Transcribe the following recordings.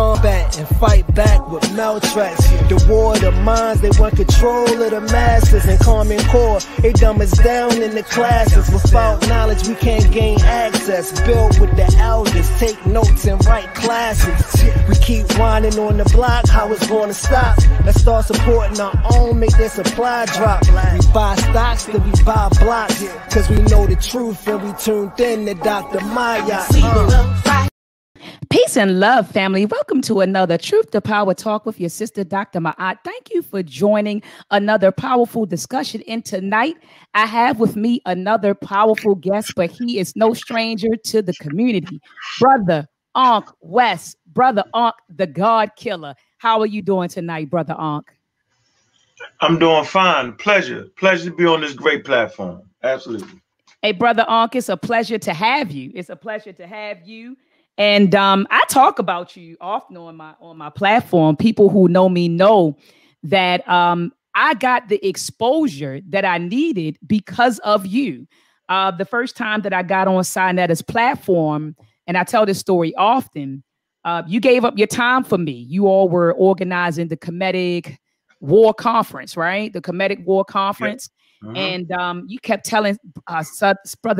combat and fight back with Maltrex. The war of the minds, they want control of the masses. And Common Core, they dumb us down in the classes. Without knowledge, we can't gain access. Build with the elders, take notes and write classes. We keep whining on the block, how it's gonna stop? Let's start supporting our own, make their supply drop. We buy stocks, then we buy blocks, cause we know the truth and we tuned in to Dr. Maya. Peace and love, family. Welcome to another Truth to Power Talk with your sister, Dr. Ma'at. Thank you for joining another powerful discussion. And tonight, I have with me another powerful guest, but he is no stranger to the community. Brother Ankh West, Brother Ankh, the God Killer. How are you doing tonight, Brother Ankh? I'm doing fine. Pleasure. Pleasure to be on this great platform. Absolutely. Hey, Brother Ankh, it's a pleasure to have you. It's a pleasure to have you. And I talk about you often on my platform. People who know me know that I got the exposure that I needed because of you. The first time that I got on Sinetta's platform, and I tell this story often, you gave up your time for me. You all were organizing the Comedic War Conference, right? The Comedic War Conference. Yep. Uh-huh. And you kept telling Brother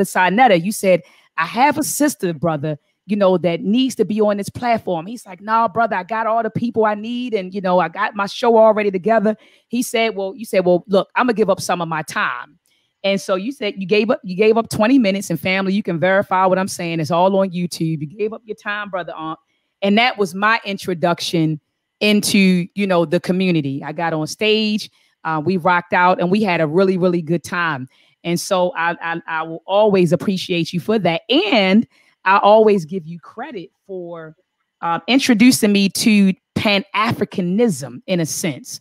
Sinetta, you said, I have a sister, brother, you know, that needs to be on this platform. He's like, nah, brother, I got all the people I need. And, you know, I got my show already together. He said, well, you said, well, look, I'm gonna give up some of my time. And so you said you gave up 20 minutes, and family, you can verify what I'm saying. It's all on YouTube. You gave up your time, Brother Ankh. And that was my introduction into, you know, the community. I got on stage, we rocked out, and we had a really, really good time. And so I will always appreciate you for that. And I always give you credit for introducing me to Pan-Africanism, in a sense.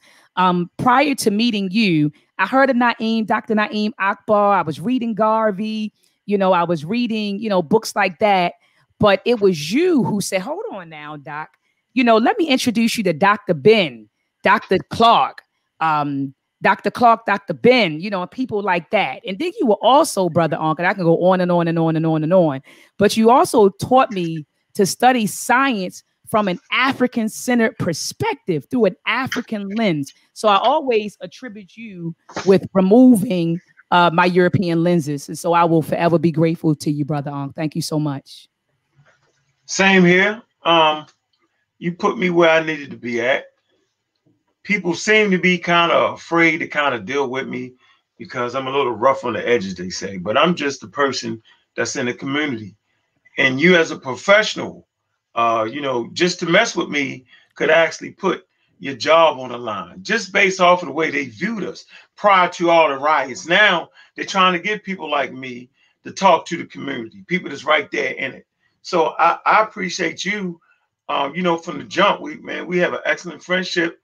Prior to meeting you, I heard of Na'im, Dr. Na'im Akbar. I was reading Garvey. You know, I was reading, you know, books like that. But it was you who said, hold on now, Doc. You know, let me introduce you to Dr. Ben, Dr. Clark, Dr. Ben, you know, people like that. And then you were also, Brother Ankh, and I can go on and on and on and on and on. But you also taught me to study science from an African-centered perspective through an African lens. So I always attribute you with removing my European lenses. And so I will forever be grateful to you, Brother Ankh. Thank you so much. Same here. You put me where I needed to be at. People seem to be kind of afraid to kind of deal with me because I'm a little rough on the edges, they say, but I'm just the person that's in the community. And you as a professional, you know, just to mess with me could actually put your job on the line just based off of the way they viewed us prior to all the riots. Now they're trying to get people like me to talk to the community, people that's right there in it. So I appreciate you, you know, from the jump. We have an excellent friendship.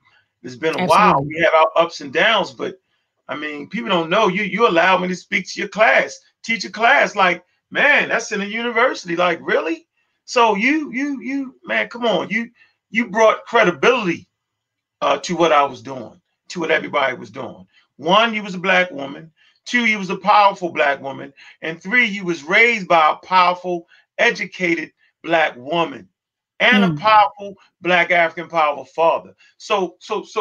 It's been a Absolutely. While. We have our ups and downs, but I mean, people don't know you allow me to speak to your class, teach a class. Like, man, that's in a university. Like, really? So you, man, come on. You brought credibility to what I was doing, to what everybody was doing. One, you was a black woman. Two, you was a powerful black woman. And three, you was raised by a powerful, educated black woman. And a powerful black African powerful father. So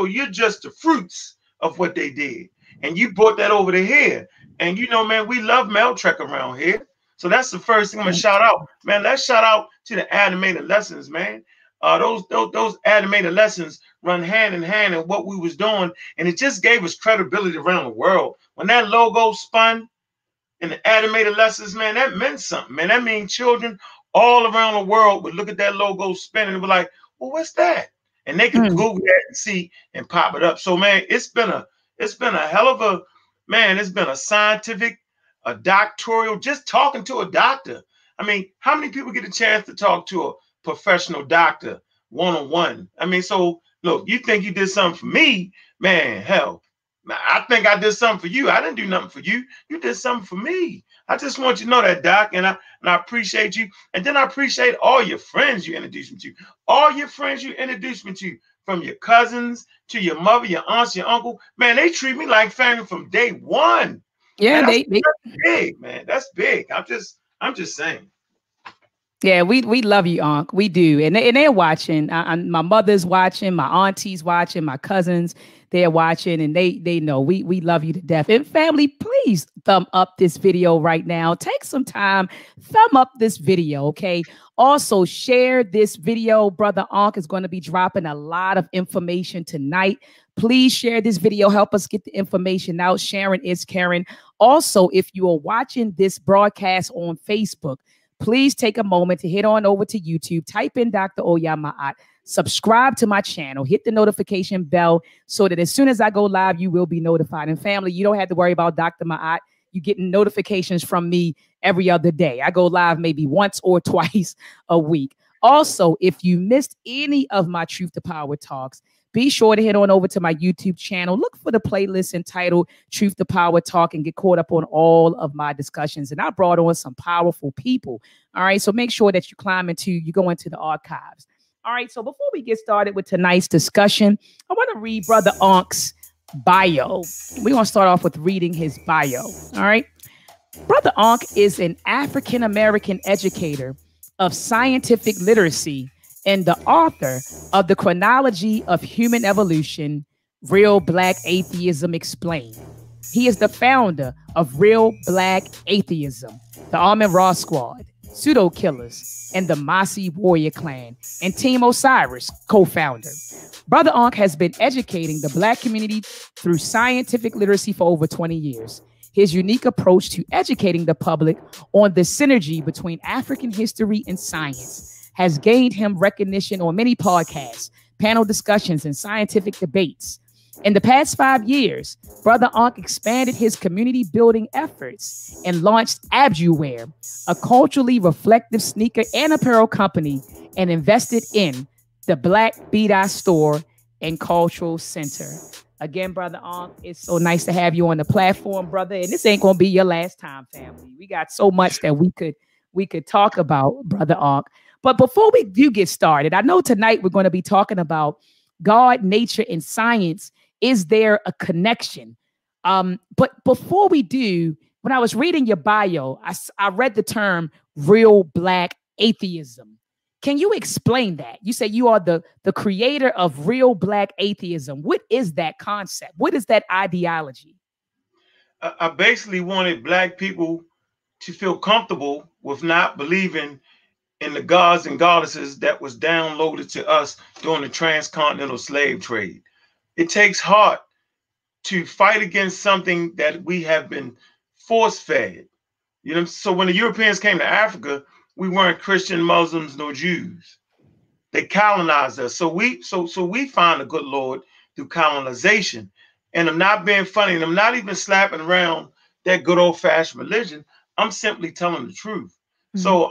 you're just the fruits of what they did. And you brought that over to here. And you know, man, we love Maltrec around here. So that's the first thing I'm gonna shout out. Man, let's shout out to the animated lessons, man. Those animated lessons run hand in hand in what we was doing, and it just gave us credibility around the world. When that logo spun and the animated lessons, man, that meant something, man. That means children all around the world would look at that logo spinning and be like, well, what's that? And they can Google that and see and pop it up. So, man, it's been a hell of a, man, it's been a scientific, a doctoral, just talking to a doctor. I mean, how many people get a chance to talk to a professional doctor one-on-one? I mean, so look, you think you did something for me, man, hell, I think I did something for you. I didn't do nothing for you. You did something for me. I just want you to know that, Doc, and I appreciate you. And then I appreciate all your friends you introduced me to. All your friends you introduced me to, from your cousins to your mother, your aunts, your uncle. Man, they treat me like family from day one. Yeah, man, that's big, man. That's big. I'm just saying. Yeah, we love you, Ankh. We do. And they're watching. My mother's watching. My auntie's watching. My cousins, they're watching. And they know we love you to death. And family, please thumb up this video right now. Take some time. Thumb up this video, okay? Also, share this video. Brother Ankh is going to be dropping a lot of information tonight. Please share this video. Help us get the information out. Sharing is caring. Also, if you are watching this broadcast on Facebook, please take a moment to head on over to YouTube, type in Dr. Oyama Atta, subscribe to my channel, hit the notification bell so that as soon as I go live, you will be notified. And family, you don't have to worry about Dr. Ma'at. You're getting notifications from me every other day. I go live maybe once or twice a week. Also, if you missed any of my Truth to Power talks, be sure to head on over to my YouTube channel. Look for the playlist entitled Truth to Power Talk and get caught up on all of my discussions. And I brought on some powerful people. All right. So make sure that you go into the archives. All right. So before we get started with tonight's discussion, I want to read Brother Ankh's bio. We're going to start off with reading his bio. All right. Brother Ankh is an African-American educator of scientific literacy and the author of The Chronology of Human Evolution, Real Black Atheism Explained. He is the founder of Real Black Atheism, the Almond Ross Squad, Pseudo-Killers, and the Maasai Warrior Clan, and Team Osiris, co-founder. Brother Ankh has been educating the Black community through scientific literacy for over 20 years. His unique approach to educating the public on the synergy between African history and science has gained him recognition on many podcasts, panel discussions, and scientific debates. In the past 5 years, Brother Ankh expanded his community building efforts and launched Abduwear, a culturally reflective sneaker and apparel company, and invested in the Black Beadie Store and Cultural Center. Again, Brother Ankh, it's so nice to have you on the platform, brother. And this ain't gonna be your last time, family. We got so much that we could talk about, Brother Ankh. But before we do get started, I know tonight we're going to be talking about God, nature, and science. Is there a connection? But before we do, when I was reading your bio, I read the term real black atheism. Can you explain that? You say you are the creator of real black atheism. What is that concept? What is that ideology? I basically wanted black people to feel comfortable with not believing and the gods and goddesses that was downloaded to us during the transcontinental slave trade. It takes heart to fight against something that we have been force-fed. You know, so when the Europeans came to Africa, we weren't Christian, Muslims, nor Jews. They colonized us. So we find a good Lord through colonization. And I'm not being funny, and I'm not even slapping around that good old-fashioned religion. I'm simply telling the truth. So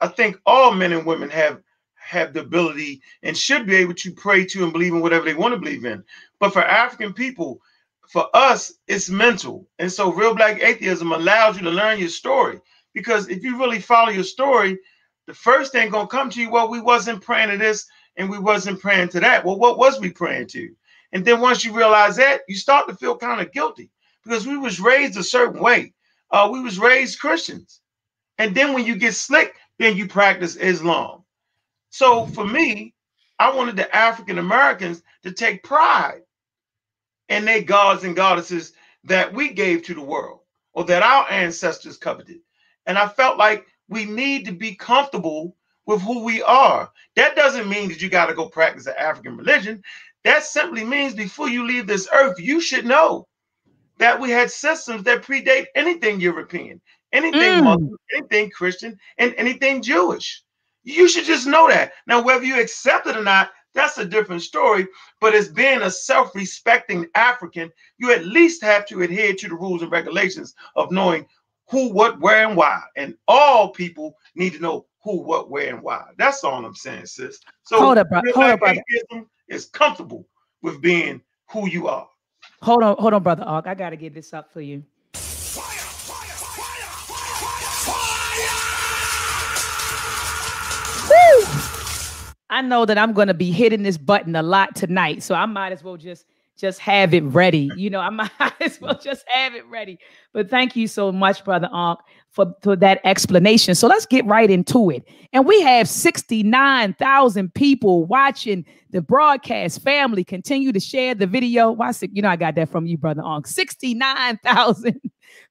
I think all men and women have the ability and should be able to pray to and believe in whatever they want to believe in. But for African people, for us, it's mental. And so real black atheism allows you to learn your story, because if you really follow your story, the first thing going to come to you, well, we wasn't praying to this and we wasn't praying to that. Well, what was we praying to? And then once you realize that, you start to feel kind of guilty, because we was raised a certain way. We was raised Christians. And then when you get slick, then you practice Islam. So for me, I wanted the African Americans to take pride in their gods and goddesses that we gave to the world, or that our ancestors coveted. And I felt like we need to be comfortable with who we are. That doesn't mean that you got to go practice an African religion. That simply means before you leave this earth, you should know that we had systems that predate anything European, anything Muslim, anything Christian, and anything Jewish. You should just know that. Now, whether you accept it or not, that's a different story. But as being a self-respecting African, you at least have to adhere to the rules and regulations of knowing who, what, where, and why. And all people need to know who, what, where, and why. That's all I'm saying, sis. So hold up, brother. Atheism is comfortable with being who you are. Hold on, Brother Ankh. I got to get this up for you. I know that I'm going to be hitting this button a lot tonight, so I might as well just just have it ready. You know, I might as well just have it ready. But thank you so much, Brother Ankh, for that explanation. So let's get right into it. And we have 69,000 people watching the broadcast. Family, continue to share the video. Why, you know, I got that from you, Brother Ankh. 69,000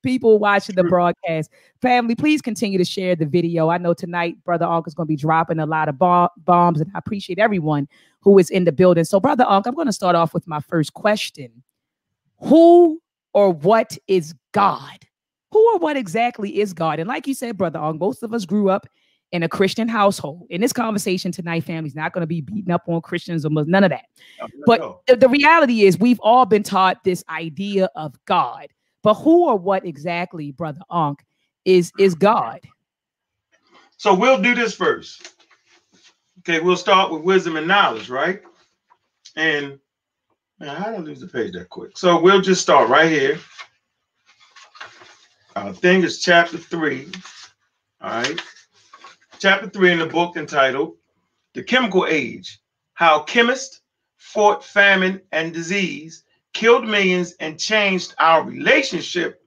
people watching the broadcast. Family, please continue to share the video. I know tonight, Brother Ankh is going to be dropping a lot of bombs, and I appreciate everyone who is in the building. So, Brother Ankh, I'm going to start off with my first question. Who or what is God? Who or what exactly is God? And like you said, Brother Ankh, most of us grew up in a Christian household. In this conversation tonight, family's not going to be beating up on Christians or none of that. But the reality is we've all been taught this idea of God. But who or what exactly, Brother Ankh, is God? So we'll do this first. Okay, we'll start with wisdom and knowledge, right? And man, I don't lose the page that quick. So we'll just start right here. I think it's chapter 3, all right? Chapter 3 in the book entitled The Chemical Age, How Chemists Fought Famine and Disease, Killed Millions, and Changed Our Relationship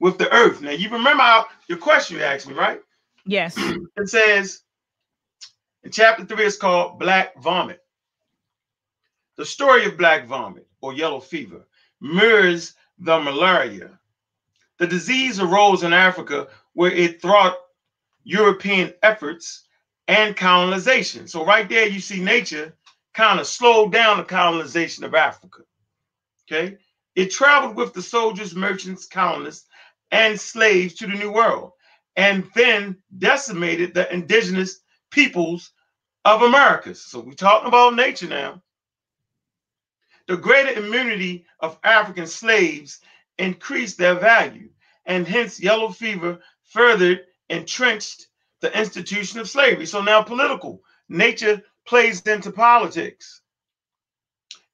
with the Earth. Now, you remember how your question you asked me, right? Yes. It says, in chapter 3, it's called Black Vomit. The story of black vomit, or yellow fever, mirrors the malaria. The disease arose in Africa, where it thwarted European efforts and colonization. So right there, you see nature kind of slowed down the colonization of Africa. Okay, it traveled with the soldiers, merchants, colonists, and slaves to the New World, and then decimated the indigenous peoples of America. So we're talking about nature now. The greater immunity of African slaves increased their value, and hence yellow fever further entrenched the institution of slavery. So now political nature plays into politics.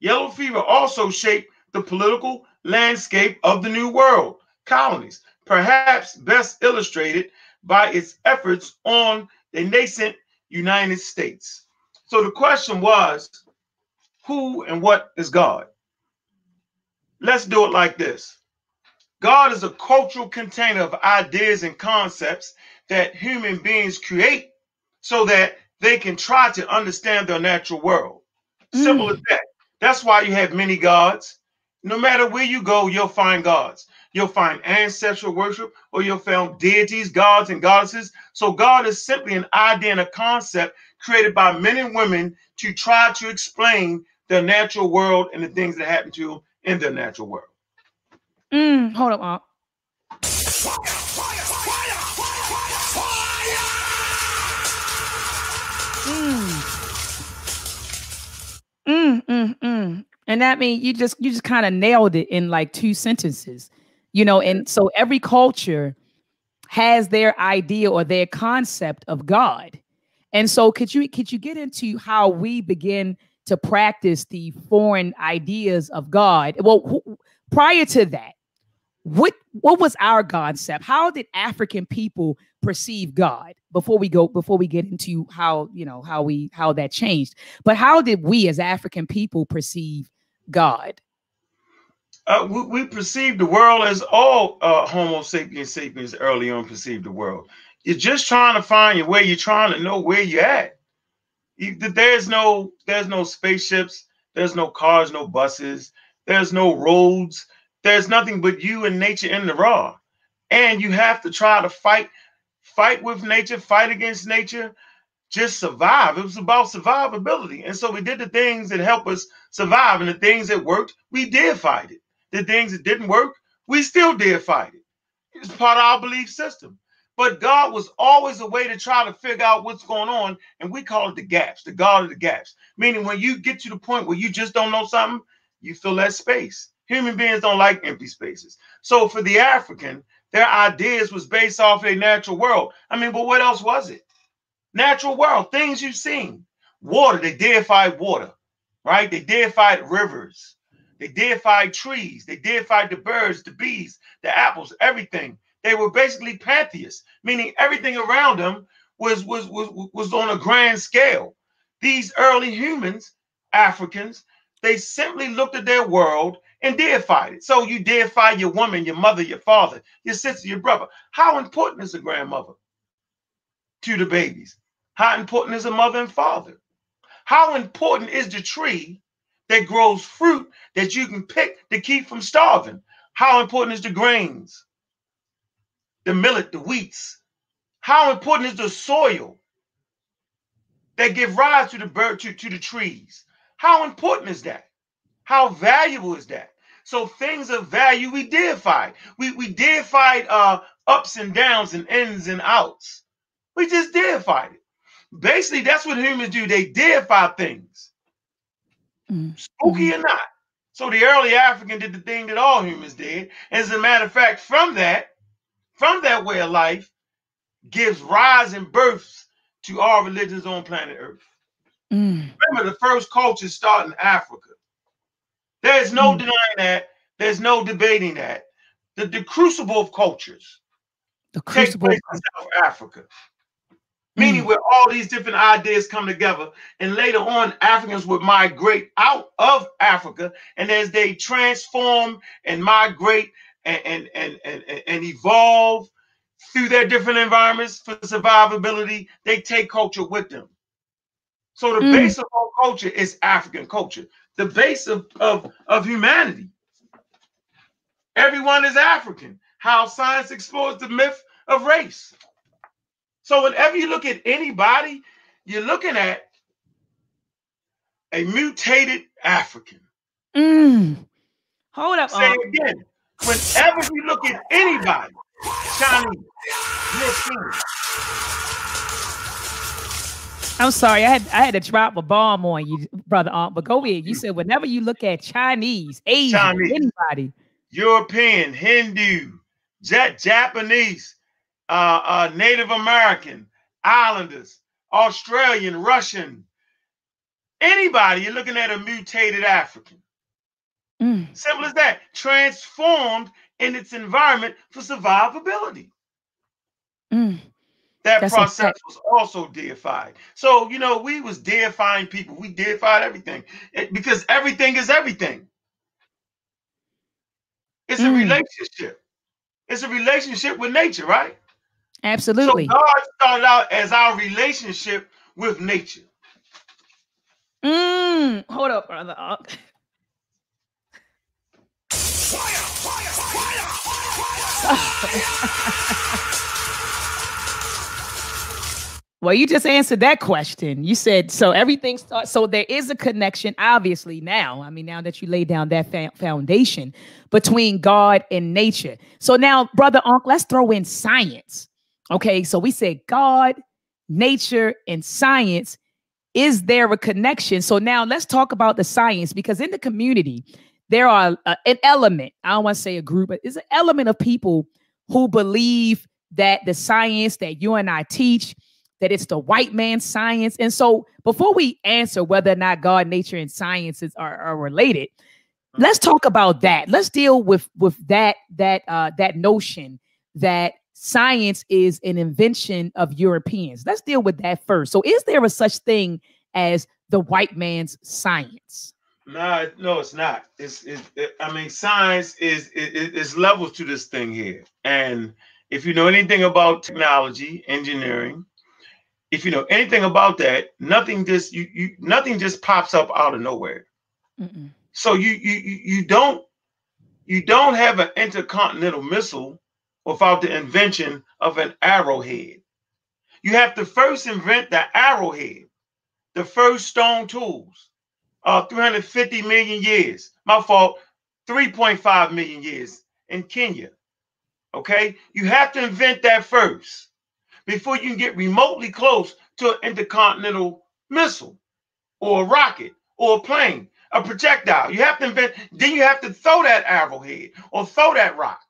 Yellow fever also shaped the political landscape of the New World colonies, perhaps best illustrated by its efforts on the nascent United States. So the question was, who and what is God? Let's do it like this. God is a cultural container of ideas and concepts that human beings create so that they can try to understand their natural world. Simple as that. That's why you have many gods. No matter where you go, you'll find gods. You'll find ancestral worship, or you'll find deities, gods, and goddesses. So God is simply an idea and a concept created by men and women to try to explain their natural world and the things that happen to them in their natural world. Hold up, Ankh. And that means you just kind of nailed it in like 2 sentences, you know. And so every culture has their idea or their concept of God. And so could you get into how we begin to practice the foreign ideas of God? Well, prior to that, what was our concept? How did African people perceive God before we get into how that changed? But how did we as African people perceive God? We perceived the world as all Homo sapiens sapiens early on perceived the world. You're just trying to find your way. You're trying to know where you're at. There's no spaceships. There's no cars, no buses. There's no roads. There's nothing but you and nature in the raw. And you have to try to fight with nature, fight against nature, just survive. It was about survivability. And so we did the things that help us survive. And the things that worked, we deified it. The things that didn't work, we still deified it. It's part of our belief system. But God was always a way to try to figure out what's going on. And we call it the gaps, the God of the gaps. Meaning when you get to the point where you just don't know something, you fill that space. Human beings don't like empty spaces. So for the African, their ideas was based off a natural world. I mean, but what else was it? Natural world, things you've seen. Water, they deified water, right? They deified rivers. They deified trees. They deified the birds, the bees, the apples, everything. They were basically pantheists, meaning everything around them was on a grand scale. These early humans, Africans, They simply looked at their world and deified it. So you deify your woman, your mother, your father, your sister, your brother. How important is a grandmother to the babies? How important is a mother and father? How important is the tree that grows fruit that you can pick to keep from starving? How important is the grains, the millet, the wheats? How important is the soil that give rise to the bird, to the trees? How important is that? How valuable is that? So things of value we deified. We deified ups and downs and ins and outs. We just deified it. Basically, that's what humans do. They deify things, spooky or not. So the early African did the thing that all humans did. As a matter of fact, from that way of life gives rise and births to all religions on planet Earth. Remember, the first cultures start in Africa. There's no denying that. There's no debating that. The crucible of cultures takes place in South Africa, meaning where all these different ideas come together. And later on, Africans would migrate out of Africa. And as they transform and migrate and evolve through their different environments for survivability, they take culture with them. So the base of all culture is African culture. The base of humanity. Everyone is African. How science explores the myth of race. So whenever you look at anybody, you're looking at a mutated African. Hold up. Say it again. Whenever you look at anybody, Chinese, European. I'm sorry, I had to drop a bomb on you, Brother Ankh, but go ahead. You said whenever you look at Chinese, Asian, anybody, European, Hindu, Japanese, Native American, Islanders, Australian, Russian, anybody, you're looking at a mutated African. Simple as that. Transformed in its environment for survivability. That process was also deified. So, you know, we was deifying people. We deified everything because everything is everything. It's a relationship. It's a relationship with nature, right? Absolutely. So God started out as our relationship with nature. Hold up, Brother Ankh. Fire, fire, fire, fire, fire, fire. Well, you just answered that question. You said, so everything starts, so there is a connection, obviously, now. I mean, now that you laid down that foundation between God and nature. So now, Brother Ankh, let's throw in science. Okay, so we said God, nature, and science. Is there a connection? So now let's talk about the science, because in the community, there are an element, I don't want to say a group, but it's an element of people who believe that the science that you and I teach, that it's the white man's science. And so before we answer whether or not God, nature, and sciences are related, let's talk about that. Let's deal with that notion that science is an invention of Europeans. Let's deal with that first. So is there a such thing as the white man's science? No, it's not. Science is levels to this thing here. And if you know anything about technology, engineering, if you know anything about that, nothing just pops up out of nowhere. So you don't have an intercontinental missile without the invention of an arrowhead. You have to first invent the arrowhead, the first stone tools. 350 million years. My fault. 3.5 million years in Kenya. Okay, you have to invent that first before you can get remotely close to an intercontinental missile or a rocket or a plane, a projectile. You have to invent, then you have to throw that arrowhead or throw that rock.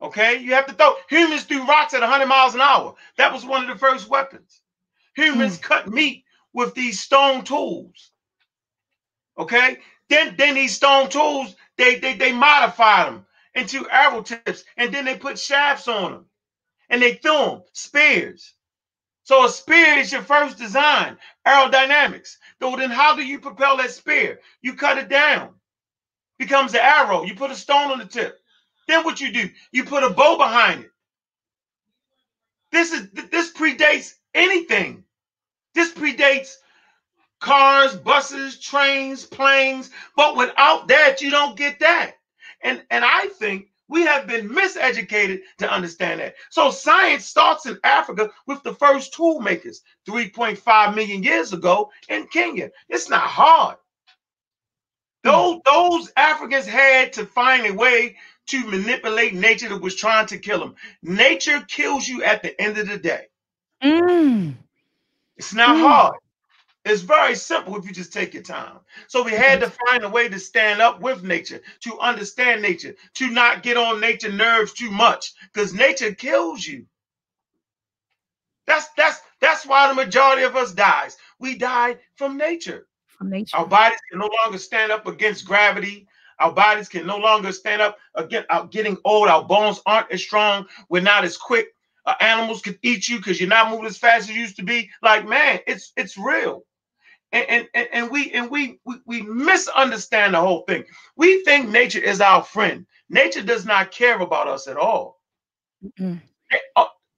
Okay, you have to throw. Humans threw rocks at 100 miles an hour. That was one of the first weapons. Humans cut meat with these stone tools. Okay, then these stone tools, they modified them into arrow tips, and then they put shafts on them. And they threw them, spears. So a spear is your first design, aerodynamics. So then how do you propel that spear? You cut it down. Becomes an arrow. You put a stone on the tip. Then what you do? You put a bow behind it. This predates anything. This predates cars, buses, trains, planes. But without that, you don't get that. And I think we have been miseducated to understand that. So science starts in Africa with the first tool makers 3.5 million years ago in Kenya. It's not hard. Those Africans had to find a way to manipulate nature that was trying to kill them. Nature kills you at the end of the day. It's not hard. It's very simple if you just take your time. So we had to find a way to stand up with nature, to understand nature, to not get on nature nerves too much, because nature kills you. That's why the majority of us dies. We die from nature. Our bodies can no longer stand up against gravity. Our bodies can no longer stand up against getting old. Our bones aren't as strong. We're not as quick. Animals could eat you because you're not moving as fast as you used to be. Like, man, it's real. And we misunderstand the whole thing. We think nature is our friend. Nature does not care about us at all.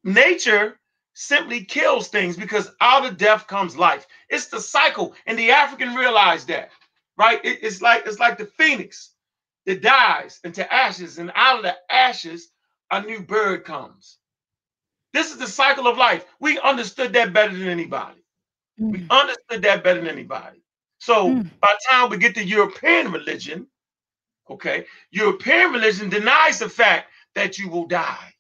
Nature simply kills things because out of death comes life. It's the cycle, and the African realized that, right? It's like the phoenix that dies into ashes, and out of the ashes, a new bird comes. This is the cycle of life. We understood that better than anybody. We understood that better than anybody. So by the time we get to European religion, okay, European religion denies the fact that you will die.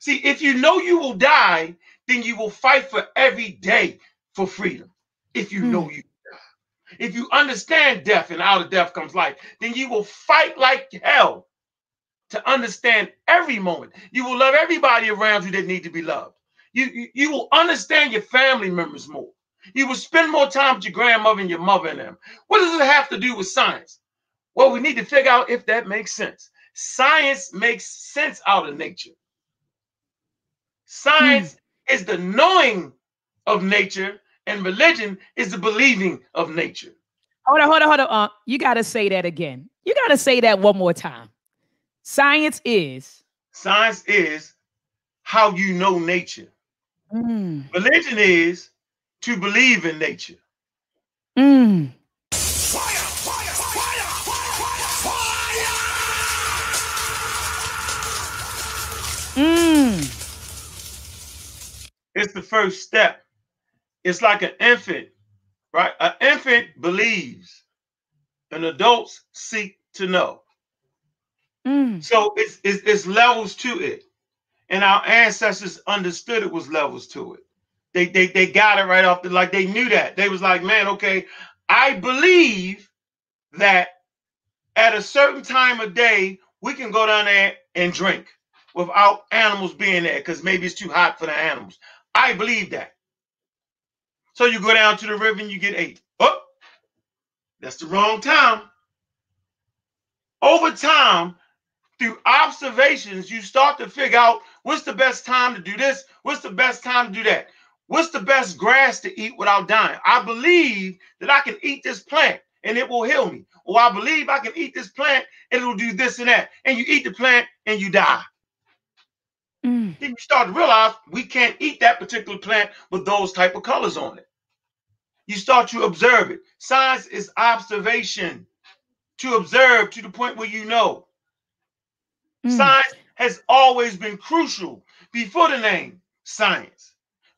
See, if you know you will die, then you will fight for every day for freedom. If you know you will die. If you understand death and out of death comes life, then you will fight like hell to understand every moment. You will love everybody around you that need to be loved. You will understand your family members more. You will spend more time with your grandmother and your mother and them. What does it have to do with science? Well, we need to figure out if that makes sense. Science makes sense out of nature. Science is the knowing of nature, and religion is the believing of nature. Hold on. You got to say that again. You got to say that one more time. Science is how you know nature. Religion is to believe in nature. Fire! It's the first step. It's like an infant, right? An infant believes, and adults seek to know. So it's levels to it, and our ancestors understood it was levels to it. They got it right off the, like, they knew that. They was like, man, okay, I believe that at a certain time of day we can go down there and drink without animals being there because maybe it's too hot for the animals. I believe that. So you go down to the river and you get ate. Oh, that's the wrong time. Over time, through observations, you start to figure out what's the best time to do this, what's the best time to do that, what's the best grass to eat without dying. I believe that I can eat this plant and it will heal me. Or I believe I can eat this plant and it will do this and that. And you eat the plant and you die. Then you start to realize we can't eat that particular plant with those type of colors on it. You start to observe it. Science is observation, to observe to the point where you know. Science has always been crucial before the name science.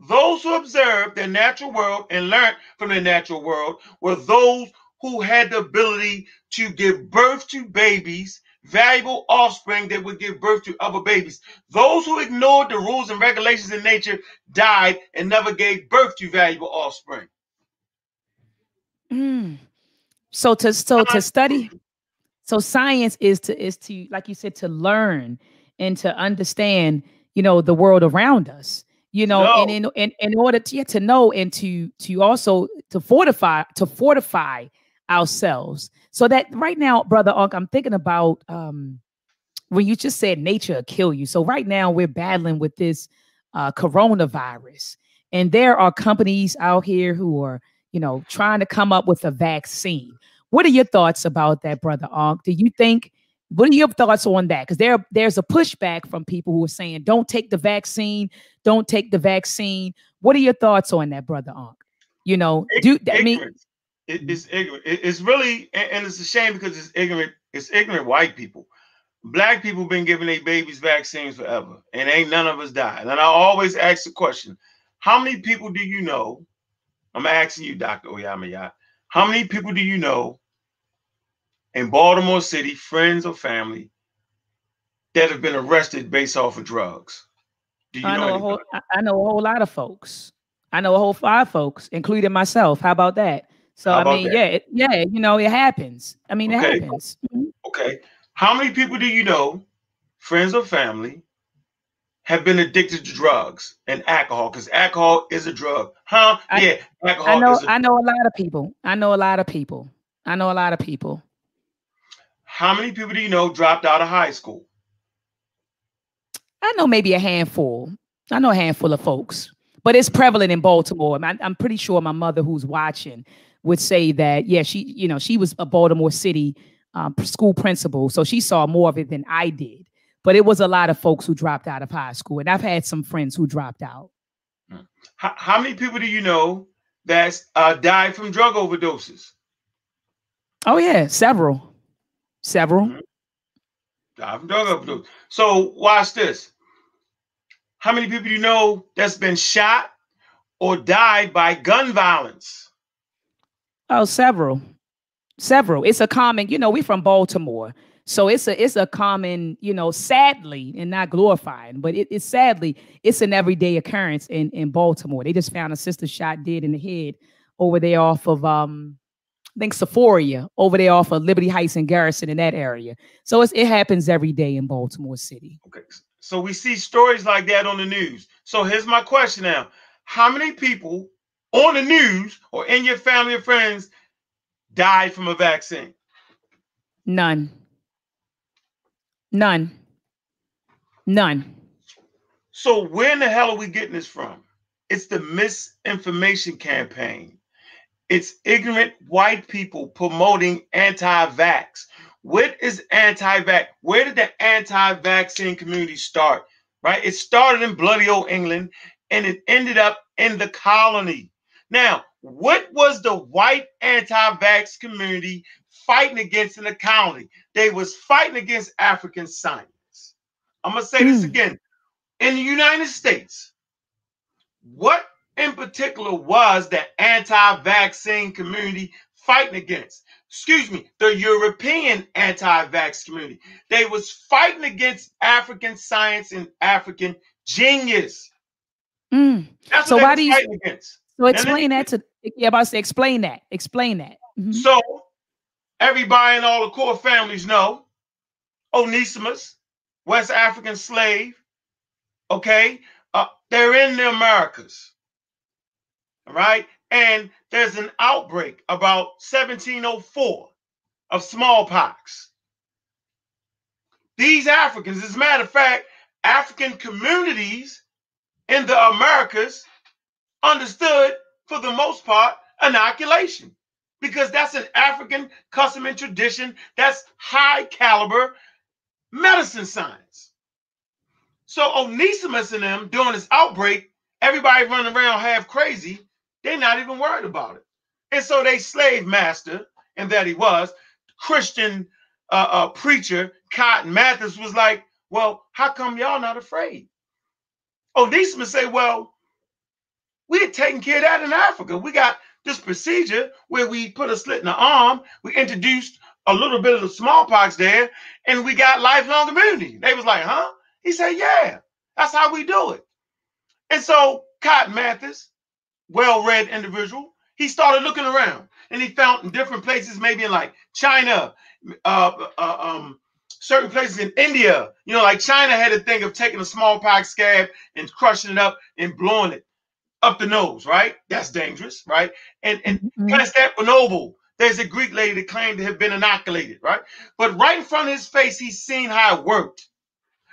Those who observed their natural world and learned from their natural world were those who had the ability to give birth to babies, valuable offspring that would give birth to other babies. Those who ignored the rules and regulations in nature died and never gave birth to valuable offspring. So to study. So science is to, like you said, to learn and to understand, you know, the world around us, you know, and in order to know and to also to fortify ourselves. So that right now, Brother Ankh, I'm thinking about when you just said nature will kill you. So right now we're battling with this coronavirus. And there are companies out here who are, you know, trying to come up with a vaccine. What are your thoughts about that, Brother Ankh? Do you think, what are your thoughts on that? Because there's a pushback from people who are saying, don't take the vaccine, don't take the vaccine. What are your thoughts on that, Brother Ankh? You know, it's ignorant. It's really, and it's a shame because it's ignorant. It's ignorant white people. Black people been giving their babies vaccines forever, and ain't none of us died. And I always ask the question, how many people do you know? I'm asking you, Dr. Oyama Atta, how many people do you know in Baltimore City, friends or family, that have been arrested based off of drugs? Do you know anybody? I know a whole lot of folks. I know a whole 5 folks, including myself. How about that? So, I mean, yeah, you know, it happens. I mean, okay. It happens. Okay. How many people do you know, friends or family, have been addicted to drugs and alcohol? Because alcohol is a drug. Huh? Yeah, alcohol is a drug. I know a lot of people. How many people do you know dropped out of high school? I know maybe a handful. I know a handful of folks. But it's prevalent in Baltimore. I'm pretty sure my mother, who's watching, would say that, yeah, she was a Baltimore City school principal, so she saw more of it than I did. But it was a lot of folks who dropped out of high school, and I've had some friends who dropped out. How many people do you know that died from drug overdoses? Oh, yeah, several. Several. Mm-hmm. Died from drug overdoses. So watch this. How many people do you know that's been shot or died by gun violence? Oh, several. Several. It's a common, you know, we're from Baltimore. So it's a common, you know, sadly, and not glorifying, but it's sadly, it's an everyday occurrence in Baltimore. They just found a sister shot dead in the head over there off of, I think, Sephoria, over there off of Liberty Heights and Garrison in that area. So it happens every day in Baltimore City. Okay. So we see stories like that on the news. So here's my question now. How many people on the news or in your family or friends died from a vaccine? None. None. None. So where in the hell are we getting this from? It's the misinformation campaign. It's ignorant white people promoting anti-vax. What is anti-vax? Where did the anti-vaccine community start? Right? It started in bloody old England, and it ended up in the colony. Now, what was the white anti-vax community fighting against in the colony? They was fighting against African science. I'm going to say this again. In the United States, what in particular was the anti-vaccine community fighting against? Excuse me, the European anti-vax community. They was fighting against African science and African genius. That's so what they were fighting against. So explain that to, yeah, about to say, explain that. Explain that. Mm-hmm. So everybody in all the core families know Onesimus, West African slave, okay? They're in the Americas, all right? And there's an outbreak about 1704 of smallpox. These Africans, as a matter of fact, African communities in the Americas understood, for the most part, inoculation, because that's an African custom and tradition. That's high caliber medicine science. So Onesimus and them, during this outbreak, everybody running around half crazy. They're not even worried about it. And so they slave master, and that he was, Christian preacher, Cotton Mathis, was like, well, how come y'all not afraid? Onesimus say, well, we're taking care of that in Africa. We got this procedure where we put a slit in the arm, we introduced a little bit of the smallpox there, and we got lifelong immunity. They was like, huh? He said, yeah, that's how we do it. And so Cotton Mathis, well-read individual, he started looking around, and he found in different places, maybe in like China, certain places in India, you know, like China had a thing of taking a smallpox scab and crushing it up and blowing it up the nose, right? That's dangerous, right? And Constantinople, there's a Greek lady that claimed to have been inoculated, right? But right in front of his face, he's seen how it worked.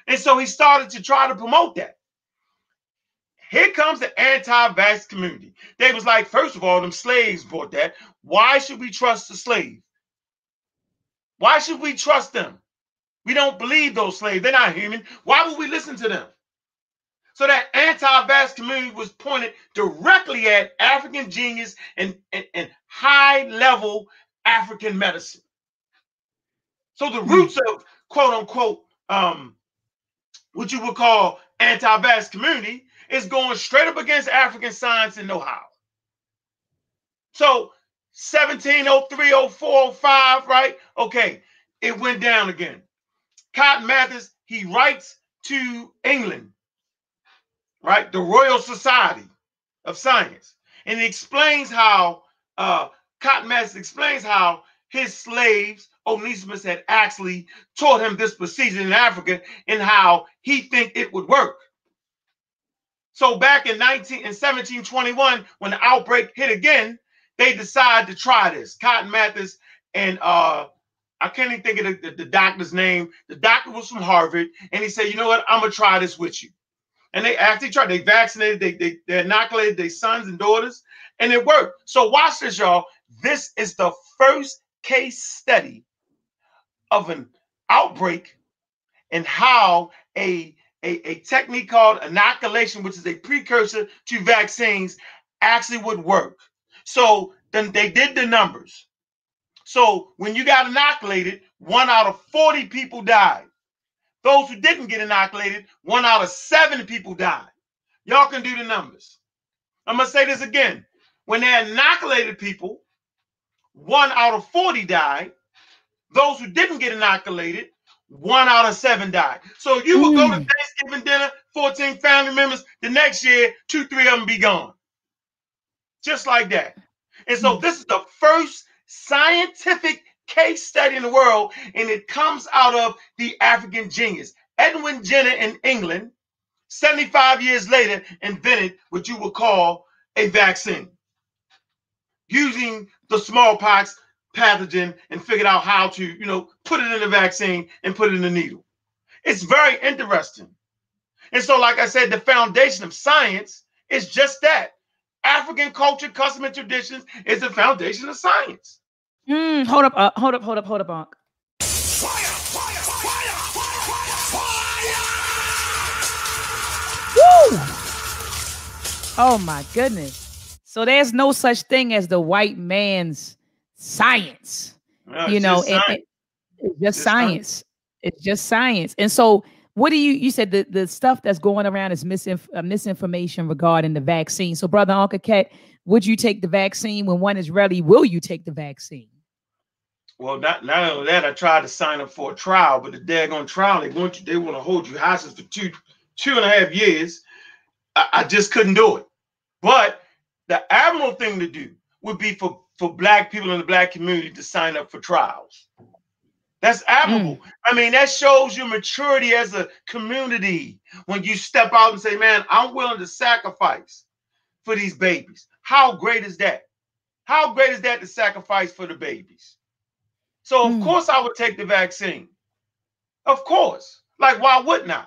And so he started to try to promote that. Here comes the anti-vax community. They was like, first of all, them slaves brought that. Why should we trust the slave? Why should we trust them? We don't believe those slaves. They're not human. Why would we listen to them? So that anti-vax community was pointed directly at African genius and high-level African medicine. So the roots of, quote-unquote, what you would call anti-vax community is going straight up against African science and know-how. So 1703, 04, 05, right? Okay, it went down again. Cotton Mathis, he writes to England, right? The Royal Society of Science. And he explains how, Cotton Mathis explains how his slaves, Onesimus, had actually taught him this procedure in Africa and how he think it would work. So back in 1721, when the outbreak hit again, they decide to try this. Cotton Mathis and I can't even think of the doctor's name. The doctor was from Harvard, and he said, you know what, I'm going to try this with you. And they actually tried. They vaccinated, they inoculated their sons and daughters, and it worked. So watch this, y'all. This is the first case study of an outbreak and how a technique called inoculation, which is a precursor to vaccines, actually would work. So then they did the numbers. So when you got inoculated, 1 out of 40 people died. Those who didn't get inoculated, 1 out of 7 people died. Y'all can do the numbers. I'm going to say this again. When they inoculated people, 1 out of 40 died. Those who didn't get inoculated, 1 out of 7 died. So you will go to Thanksgiving dinner, 14 family members. The next year, 2, 3 of them be gone. Just like that. And so this is the first scientific case study in the world, and it comes out of the African genius. Edwin Jenner in England, 75 years later, invented what you would call a vaccine using the smallpox pathogen and figured out how to, you know, put it in a vaccine and put it in a needle. It's very interesting. And so, like I said, the foundation of science is just that. African culture, custom, and traditions is the foundation of science. Hold up, Ankh. Woo! Oh my goodness. So there's no such thing as the white man's science. No, you know, it's just science. It's just science. And so what do you said the stuff that's going around is misinformation regarding the vaccine. So Brother Ankh, would you take the vaccine? When one Israeli, will you take the vaccine? Well, not only that, I tried to sign up for a trial, but the daggone trial, they want to hold you hostage for two and a half years. I just couldn't do it. But the admirable thing to do would be for black people in the black community to sign up for trials. That's admirable. I mean, that shows your maturity as a community when you step out and say, man, I'm willing to sacrifice for these babies. How great is that? How great is that to sacrifice for the babies? So, of course, I would take the vaccine. Of course. Like, why wouldn't I?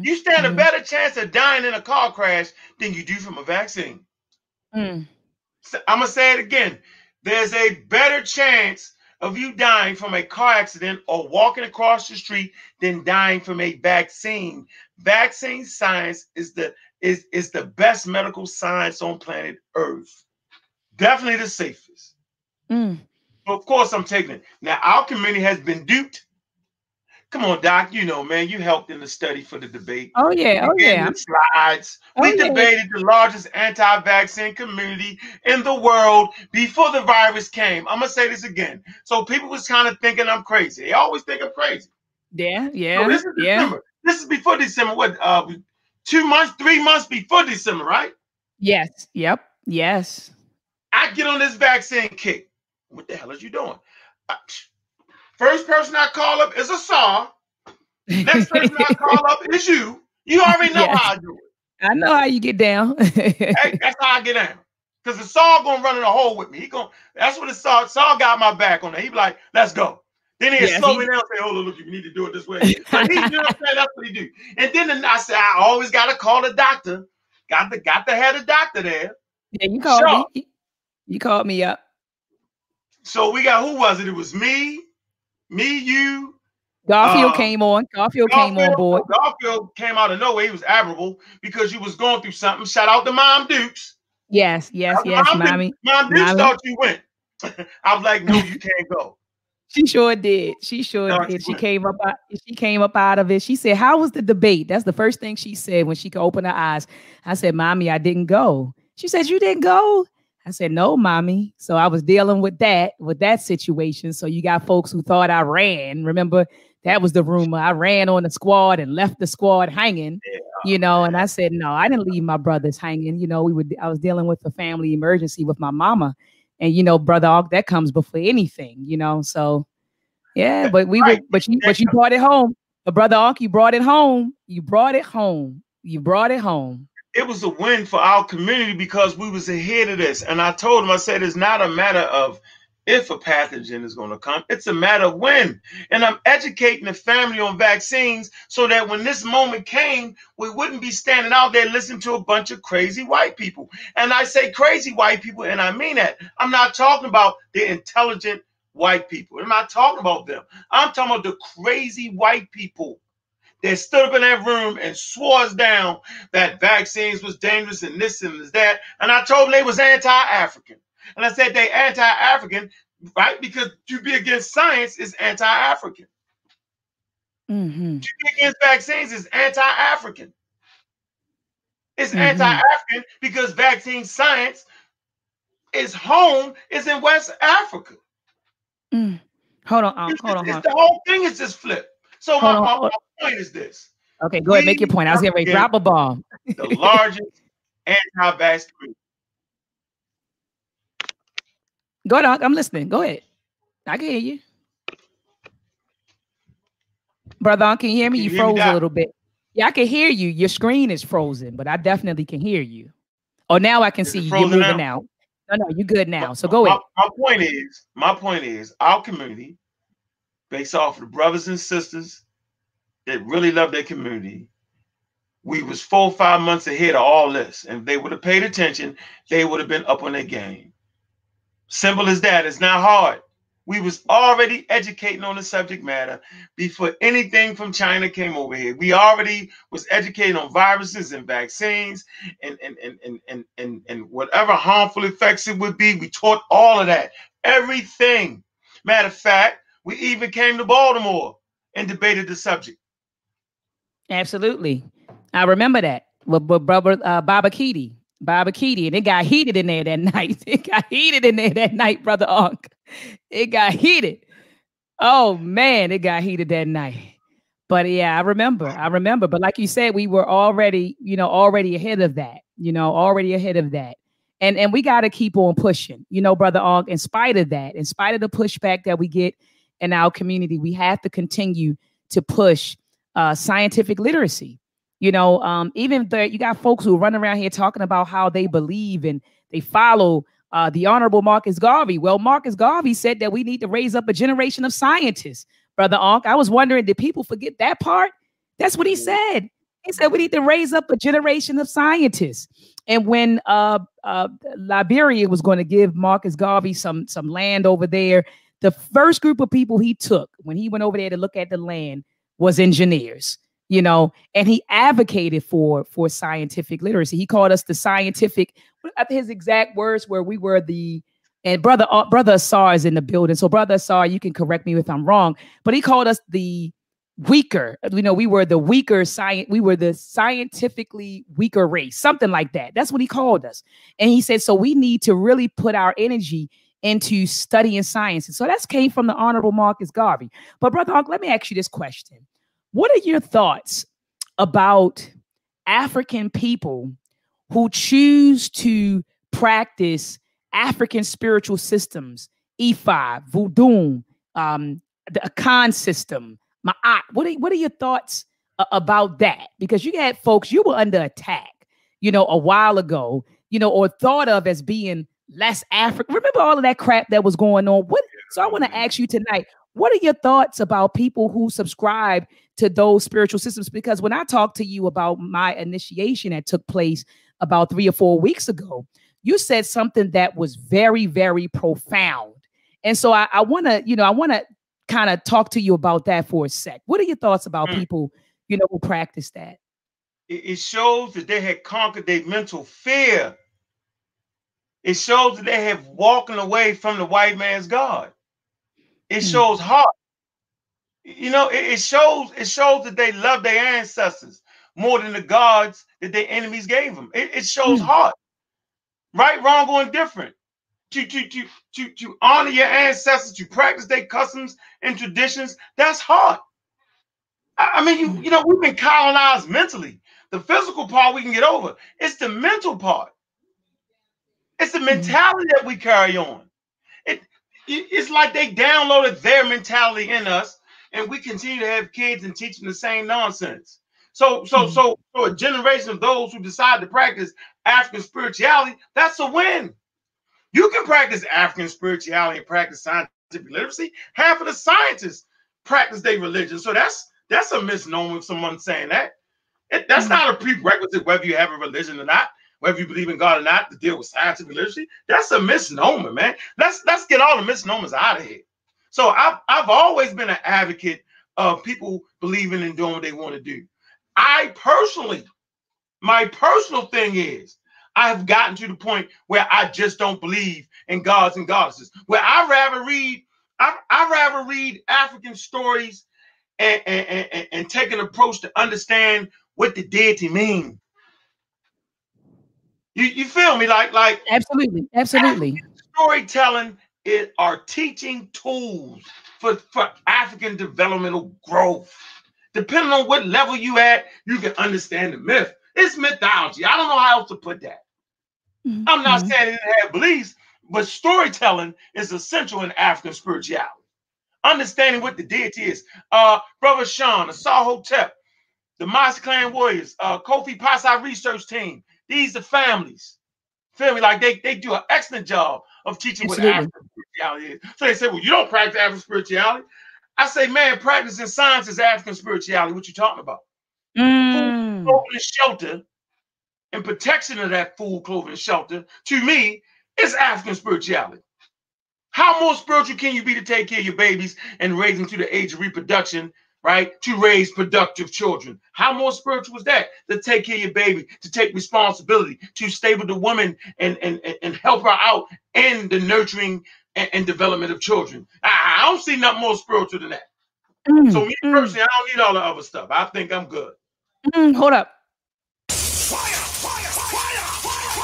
You stand a better chance of dying in a car crash than you do from a vaccine. So I'm going to say it again. There's a better chance of you dying from a car accident or walking across the street than dying from a vaccine. Vaccine science is the best medical science on planet Earth. Definitely the safest. So of course I'm taking it. Now, our community has been duped. Come on, Doc, you know, man, you helped in the study for the debate. Oh, yeah, oh, yeah. Slides. We debated the largest anti-vaccine community in the world before the virus came. I'm going to say this again. So people was kind of thinking I'm crazy. They always think I'm crazy. Yeah, yeah, so this is December. This is before December. What, 2 months, 3 months before December, right? Yes, yep, yes. I get on this vaccine kick. What the hell are you doing? First person I call up is Asar. Next person I call up is you. You already know how I do it. I know how you get down. Hey, that's how I get down. Because Asar gonna run in a hole with me. That's what Asar got my back on. He be like, let's go. Then he'd slow me down and say, hold on, look, you need to do it this way. Like, you know what I'm saying? That's what he do. And then I said, I always got to call the doctor. Got to have a doctor there. Yeah, you called me. You called me up. So we got, who was it? It was me, you. Garfield came on. Garfield came on board. Garfield came out of nowhere. He was admirable because you was going through something. Shout out to Mom Dukes. Yes, Mommy. Mom Dukes thought you went. I was like, no, you can't go. She sure did. She came up out of it. She said, how was the debate? That's the first thing she said when she could open her eyes. I said, Mommy, I didn't go. She said, you didn't go? I said, no, Mommy. So I was dealing with that situation. So you got folks who thought I ran. Remember, that was the rumor. I ran on the squad and left the squad hanging, and I said, no, I didn't leave my brothers hanging. I was dealing with a family emergency with my mama. And Brother Ankh, that comes before anything, So, yeah, but we were, but you brought it home. But Brother Ankh, you brought it home. It was a win for our community because we was ahead of this. And I told him, I said, it's not a matter of if a pathogen is going to come, it's a matter of when. And I'm educating the family on vaccines so that when this moment came, we wouldn't be standing out there listening to a bunch of crazy white people. And I say crazy white people, and I mean that. I'm not talking about the intelligent white people. I'm not talking about them. I'm talking about the crazy white people that stood up in that room and swore us down that vaccines was dangerous and this and that. And I told them they was anti-African. And I said they anti-African, right? Because to be against science is anti-African. Mm-hmm. To be against vaccines is anti-African. It's anti-African because vaccine science is in West Africa. Mm. Hold on. The whole thing is just flipped. So my point is this. Okay, go ahead, make your point. I was getting ready to drop a bomb. The largest anti-vax group. Go ahead, I'm listening. Go ahead. I can hear you. Brother Ankh, can you hear me? You froze a little bit. Yeah, I can hear you. Your screen is frozen, but I definitely can hear you. Oh, now I can see you. You're moving out. No, you're good now. So go ahead. My point is, our community, based off of the brothers and sisters that really love their community, we was 4 or 5 months ahead of all this. And if they would have paid attention, they would have been up on their game. Simple as that. It's not hard. We was already educating on the subject matter before anything from China came over here. We already was educating on viruses and vaccines and whatever harmful effects it would be. We taught all of that. Everything. Matter of fact, we even came to Baltimore and debated the subject. Absolutely. I remember that with Baba Kiti. And it got heated in there that night. Brother Ankh. It got heated. Oh man, it got heated that night. But yeah, I remember. But like you said, we were already, already ahead of that. And we got to keep on pushing. Brother Ankh, in spite of that, in spite of the pushback that we get in our community, we have to continue to push scientific literacy. Even though you got folks who run around here talking about how they believe and they follow the Honorable Marcus Garvey. Well, Marcus Garvey said that we need to raise up a generation of scientists, Brother Ankh. I was wondering, did people forget that part? That's what he said. He said we need to raise up a generation of scientists. And when Liberia was going to give Marcus Garvey some land over there, the first group of people he took when he went over there to look at the land was engineers. And he advocated for scientific literacy. He called us the scientific, his exact words where we were the, and Brother Assar is in the building. So Brother Assar, you can correct me if I'm wrong, but he called us the weaker, we were the weaker science. We were the scientifically weaker race, something like that. That's what he called us. And he said, so we need to really put our energy into studying science. And so that's came from the Honorable Marcus Garvey. But Brother Ankh, let me ask you this question. What are your thoughts about African people who choose to practice African spiritual systems, Ifa, Voodoo, the Akan system, Ma'at? What are your thoughts about that? Because you had folks, you were under attack, a while ago, or thought of as being less African. Remember all of that crap that was going on? So I want to ask you tonight, What are your thoughts about people who subscribe to those spiritual systems? Because when I talked to you about my initiation that took place about 3 or 4 weeks ago, you said something that was very, very profound. And so I want to, you know, I want to kind of talk to you about that for a sec. What are your thoughts about people, you know, who practice that? It shows that they had conquered their mental fear. It shows that they have walking away from the white man's God. It shows heart. You know, it shows that they love their ancestors more than the gods that their enemies gave them. It shows heart. Right, wrong, or indifferent. To honor your ancestors, to practice their customs and traditions, that's hard. I mean, you know, we've been colonized mentally. The physical part we can get over. It's the mental part. It's the mentality that we carry on. It's like they downloaded their mentality in us, and we continue to have kids and teach them the same nonsense. So a generation of those who decide to practice African spirituality, that's a win. You can practice African spirituality and practice scientific literacy. Half of the scientists practice their religion. So that's a misnomer if someone's saying that. That's not a prerequisite whether you have a religion or not, whether you believe in God or not, to deal with scientific literacy. That's a misnomer, man. Let's get all the misnomers out of here. So I've always been an advocate of people believing and doing what they want to do. I personally, my personal thing is, I have gotten to the point where I just don't believe in gods and goddesses. Where I rather read African stories and take an approach to understand what the deity means. You feel me? Like absolutely. African storytelling is our teaching tools for African developmental growth. Depending on what level you at, you can understand the myth. It's mythology. I don't know how else to put that. I'm not saying it have beliefs, but storytelling is essential in African spirituality. Understanding what the deity is. Brother Sean, Asahotep, the Maasai Clan Warriors, Kofi Pasi Research Team. These are families. Feel me? Like they do an excellent job of teaching what African spirituality is. So they say, well, you don't practice African spirituality. I say, man, practicing science is African spirituality. What you talking about? Food, clothing, and shelter, and protection of that food, clothing, and shelter, to me, is African spirituality. How more spiritual can you be to take care of your babies and raise them to the age of reproduction, right? To raise productive children. How more spiritual is that? To take care of your baby, to take responsibility, to stay with the woman and help her out in the nurturing and development of children. I don't see nothing more spiritual than that. So me personally, I don't need all the other stuff. I think I'm good. Hold up. Fire, fire, fire, fire,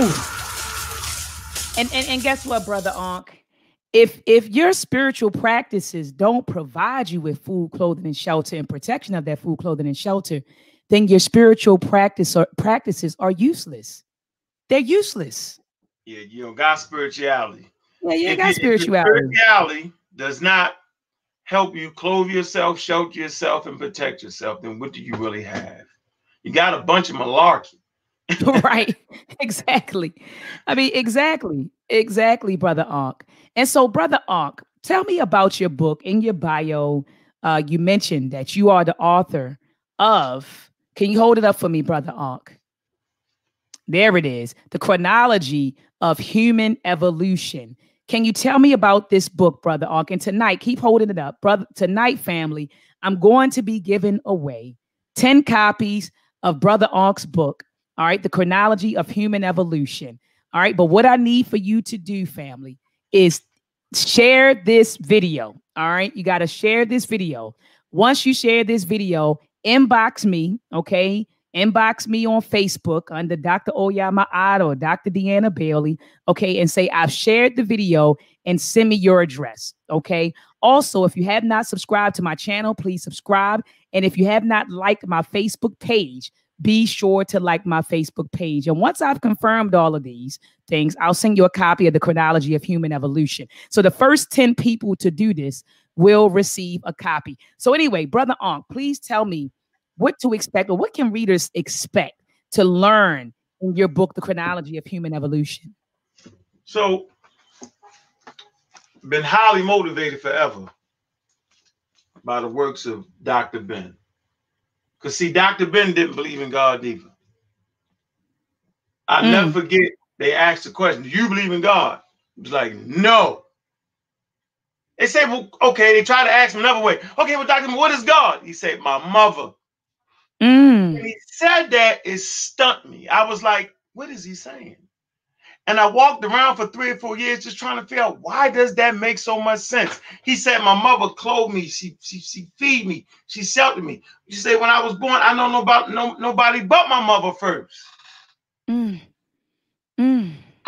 fire, fire. Woo! And guess what, Brother Ankh? If your spiritual practices don't provide you with food, clothing, and shelter, and protection of that food, clothing, and shelter, then your spiritual practices are useless. They're useless. Yeah, you don't got spirituality. Yeah, you got spirituality. Spirituality does not help you clothe yourself, shelter yourself, and protect yourself, then what do you really have? You got a bunch of malarkey. Right. Exactly. I mean, exactly, Brother Ankh. And so, Brother Ankh, tell me about your book. In your bio, you mentioned that you are the author of, can you hold it up for me, Brother Ankh? There it is. The Chronology of Human Evolution. Can you tell me about this book, Brother Ankh? And tonight, keep holding it up. Brother, tonight, family, I'm going to be giving away 10 copies of Brother Ankh's book. All right. The Chronology of Human Evolution. All right. But what I need for you to do, family, is share this video. All right. You got to share this video. Once you share this video, inbox me. Okay. Inbox me on Facebook under Dr. Oyama Atta or Dr. Deanna Bailey, okay, and say, I've shared the video, and send me your address, okay? Also, if you have not subscribed to my channel, please subscribe. And if you have not liked my Facebook page, be sure to like my Facebook page. And once I've confirmed all of these things, I'll send you a copy of The Chronology of Human Evolution. So the first 10 people to do this will receive a copy. So anyway, Brother Ankh, please tell me what to expect, or what can readers expect to learn in your book, The Chronology of Human Evolution? So been highly motivated forever by the works of Dr. Ben. Because, see, Dr. Ben didn't believe in God either. I'll never forget, they asked the question, do you believe in God? He was like, no. They said, well, okay, they tried to ask him another way. Okay, well, Dr. Ben, what is God? He said, my mother. When he said that, it stumped me. I was like, what is he saying? And I walked around for 3 or 4 years just trying to figure out, why does that make so much sense? He said, my mother clothed me. She feed me. She sheltered me. She said, when I was born, I don't know about nobody but my mother first. I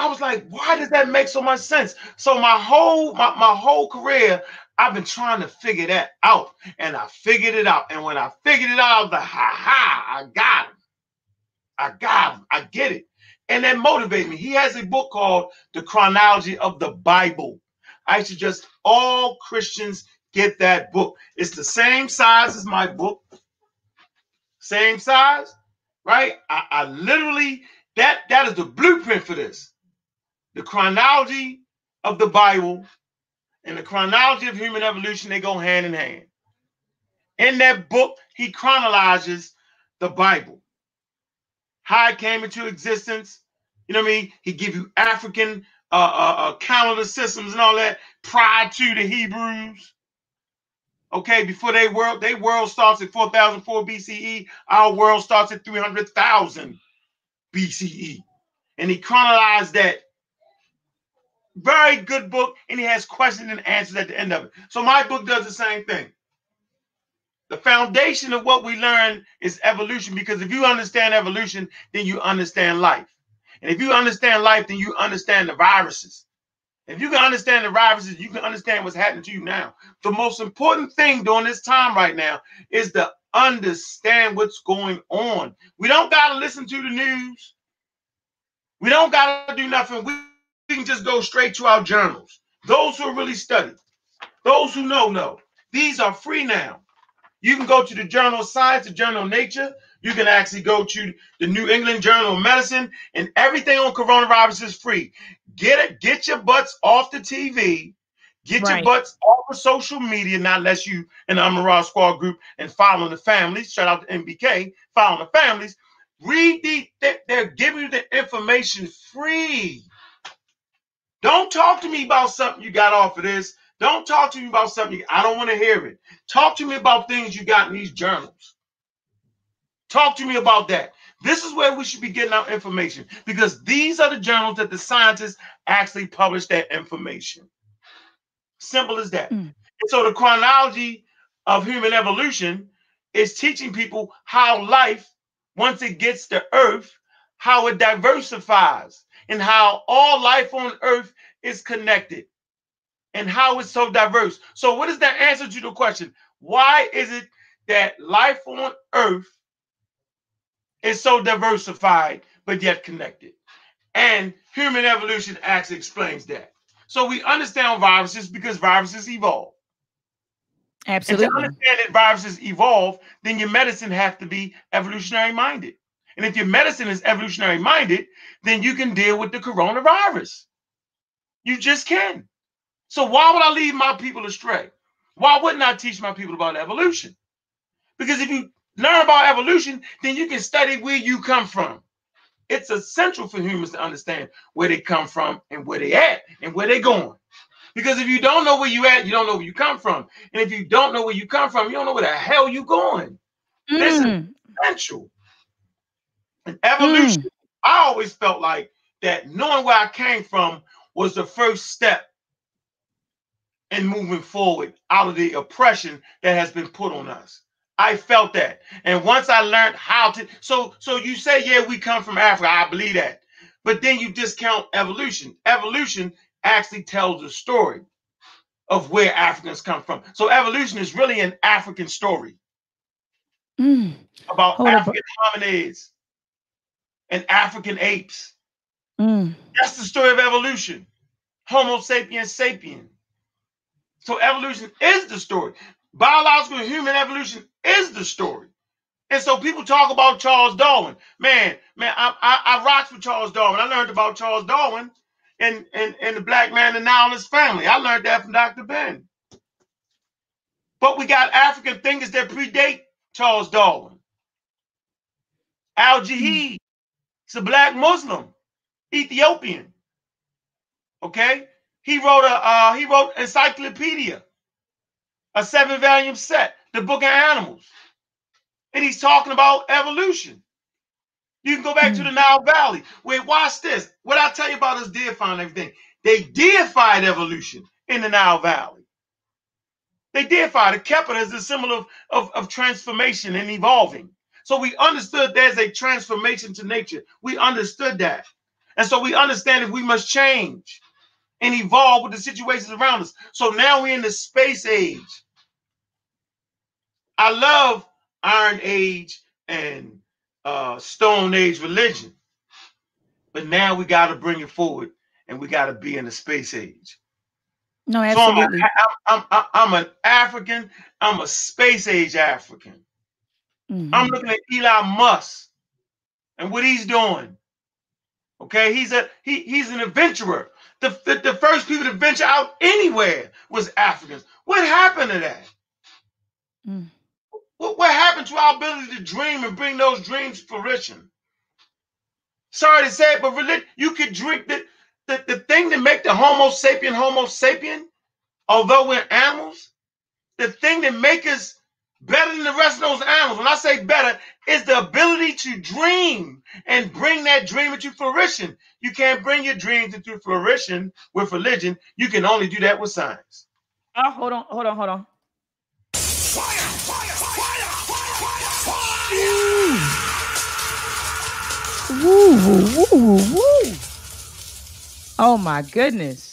was like, why does that make so much sense? So my whole career, I've been trying to figure that out. And I figured it out. And when I figured it out, I was like, ha, I got him. I get it. And that motivated me. He has a book called The Chronology of the Bible. I suggest all Christians get that book. It's the same size as my book. Same size, right? I literally, that is the blueprint for this. The Chronology of the Bible and the Chronology of Human Evolution, they go hand in hand. In that book, he chronologizes the Bible. How it came into existence. You know what I mean? He give you African calendar systems and all that prior to the Hebrews. Okay, before their world starts at 4004 BCE. Our world starts at 300,000 BCE. And he chronologized that. Very good book, and he has questions and answers at the end of it. So my book does the same thing. The foundation of what we learn is evolution, because if you understand evolution, then you understand life. And if you understand life, then you understand the viruses. If you can understand the viruses, you can understand what's happening to you now. The most important thing during this time right now is to understand what's going on. We don't got to listen to the news. We don't got to do nothing. We can just go straight to our journals. Those who really study, those who know. These are free now. You can go to the Journal of Science, the Journal of Nature. You can actually go to the New England Journal of Medicine, and everything on coronavirus is free. Get your butts off the TV. Get your butts off of social media, not unless you in the Amoral Squad group and following the families. Shout out to MBK, following the families. Read they're giving you the information free. Don't talk to me about something you got off of this. Don't talk to me about something. I don't want to hear it. Talk to me about things you got in these journals. Talk to me about that. This is where we should be getting our information, because these are the journals that the scientists actually publish that information. Simple as that. And so the chronology of human evolution is teaching people how life, once it gets to Earth, how it diversifies and how all life on Earth is connected. And how it's so diverse. So what is the answer to the question? Why is it that life on Earth is so diversified, but yet connected? And human evolution actually explains that. So we understand viruses because viruses evolve. Absolutely. And to understand that viruses evolve, then your medicine has to be evolutionary minded. And if your medicine is evolutionary minded, then you can deal with the coronavirus. You just can. So why would I lead my people astray? Why wouldn't I teach my people about evolution? Because if you learn about evolution, then you can study where you come from. It's essential for humans to understand where they come from and where they at and where they're going. Because if you don't know where you at, you don't know where you come from. And if you don't know where you come from, you don't know where the hell you going. This is essential. And evolution, I always felt like that knowing where I came from was the first step and moving forward out of the oppression that has been put on us. I felt that. And once I learned how to, so you say, yeah, we come from Africa. I believe that. But then you discount evolution. Evolution actually tells a story of where Africans come from. So evolution is really an African story about African hominids and African apes. That's the story of evolution. Homo sapiens sapiens. So evolution is the story. Biological human evolution is the story. And so people talk about Charles Darwin. Man, I rocks with Charles Darwin. I learned about Charles Darwin and the black man and now his family. I learned that from Dr. Ben. But we got African thinkers that predate Charles Darwin. Al-Jahid, it's a black Muslim, Ethiopian. Okay, he wrote a he wrote encyclopedia, a 7-volume set, the Book of Animals, and he's talking about evolution. You can go back to the Nile Valley. Wait, watch this. What I tell you about is deifying everything. They deified evolution in the Nile Valley. They deified it, kept it as a symbol of transformation and evolving. So we understood there's a transformation to nature. We understood that. And so we understand that we must change and evolve with the situations around us. So now we're in the space age. I love Iron Age and Stone Age religion, but now we got to bring it forward, and we got to be in the space age. No, absolutely. So I'm an African. I'm a space age African. Mm-hmm. I'm looking at Elon Musk and what he's doing. Okay, he's an adventurer. The first people to venture out anywhere was Africans. What happened to that? Mm. What happened to our ability to dream and bring those dreams to fruition? Sorry to say it, but religion, you could drink the thing that make the Homo sapien, although we're animals, the thing that make us better than the rest of those animals, when I say better, is the ability to dream and bring that dream into fruition. You can't bring your dreams into fruition with religion. You can only do that with science. Oh, hold on. Woo, woo, woo, woo. Oh my goodness.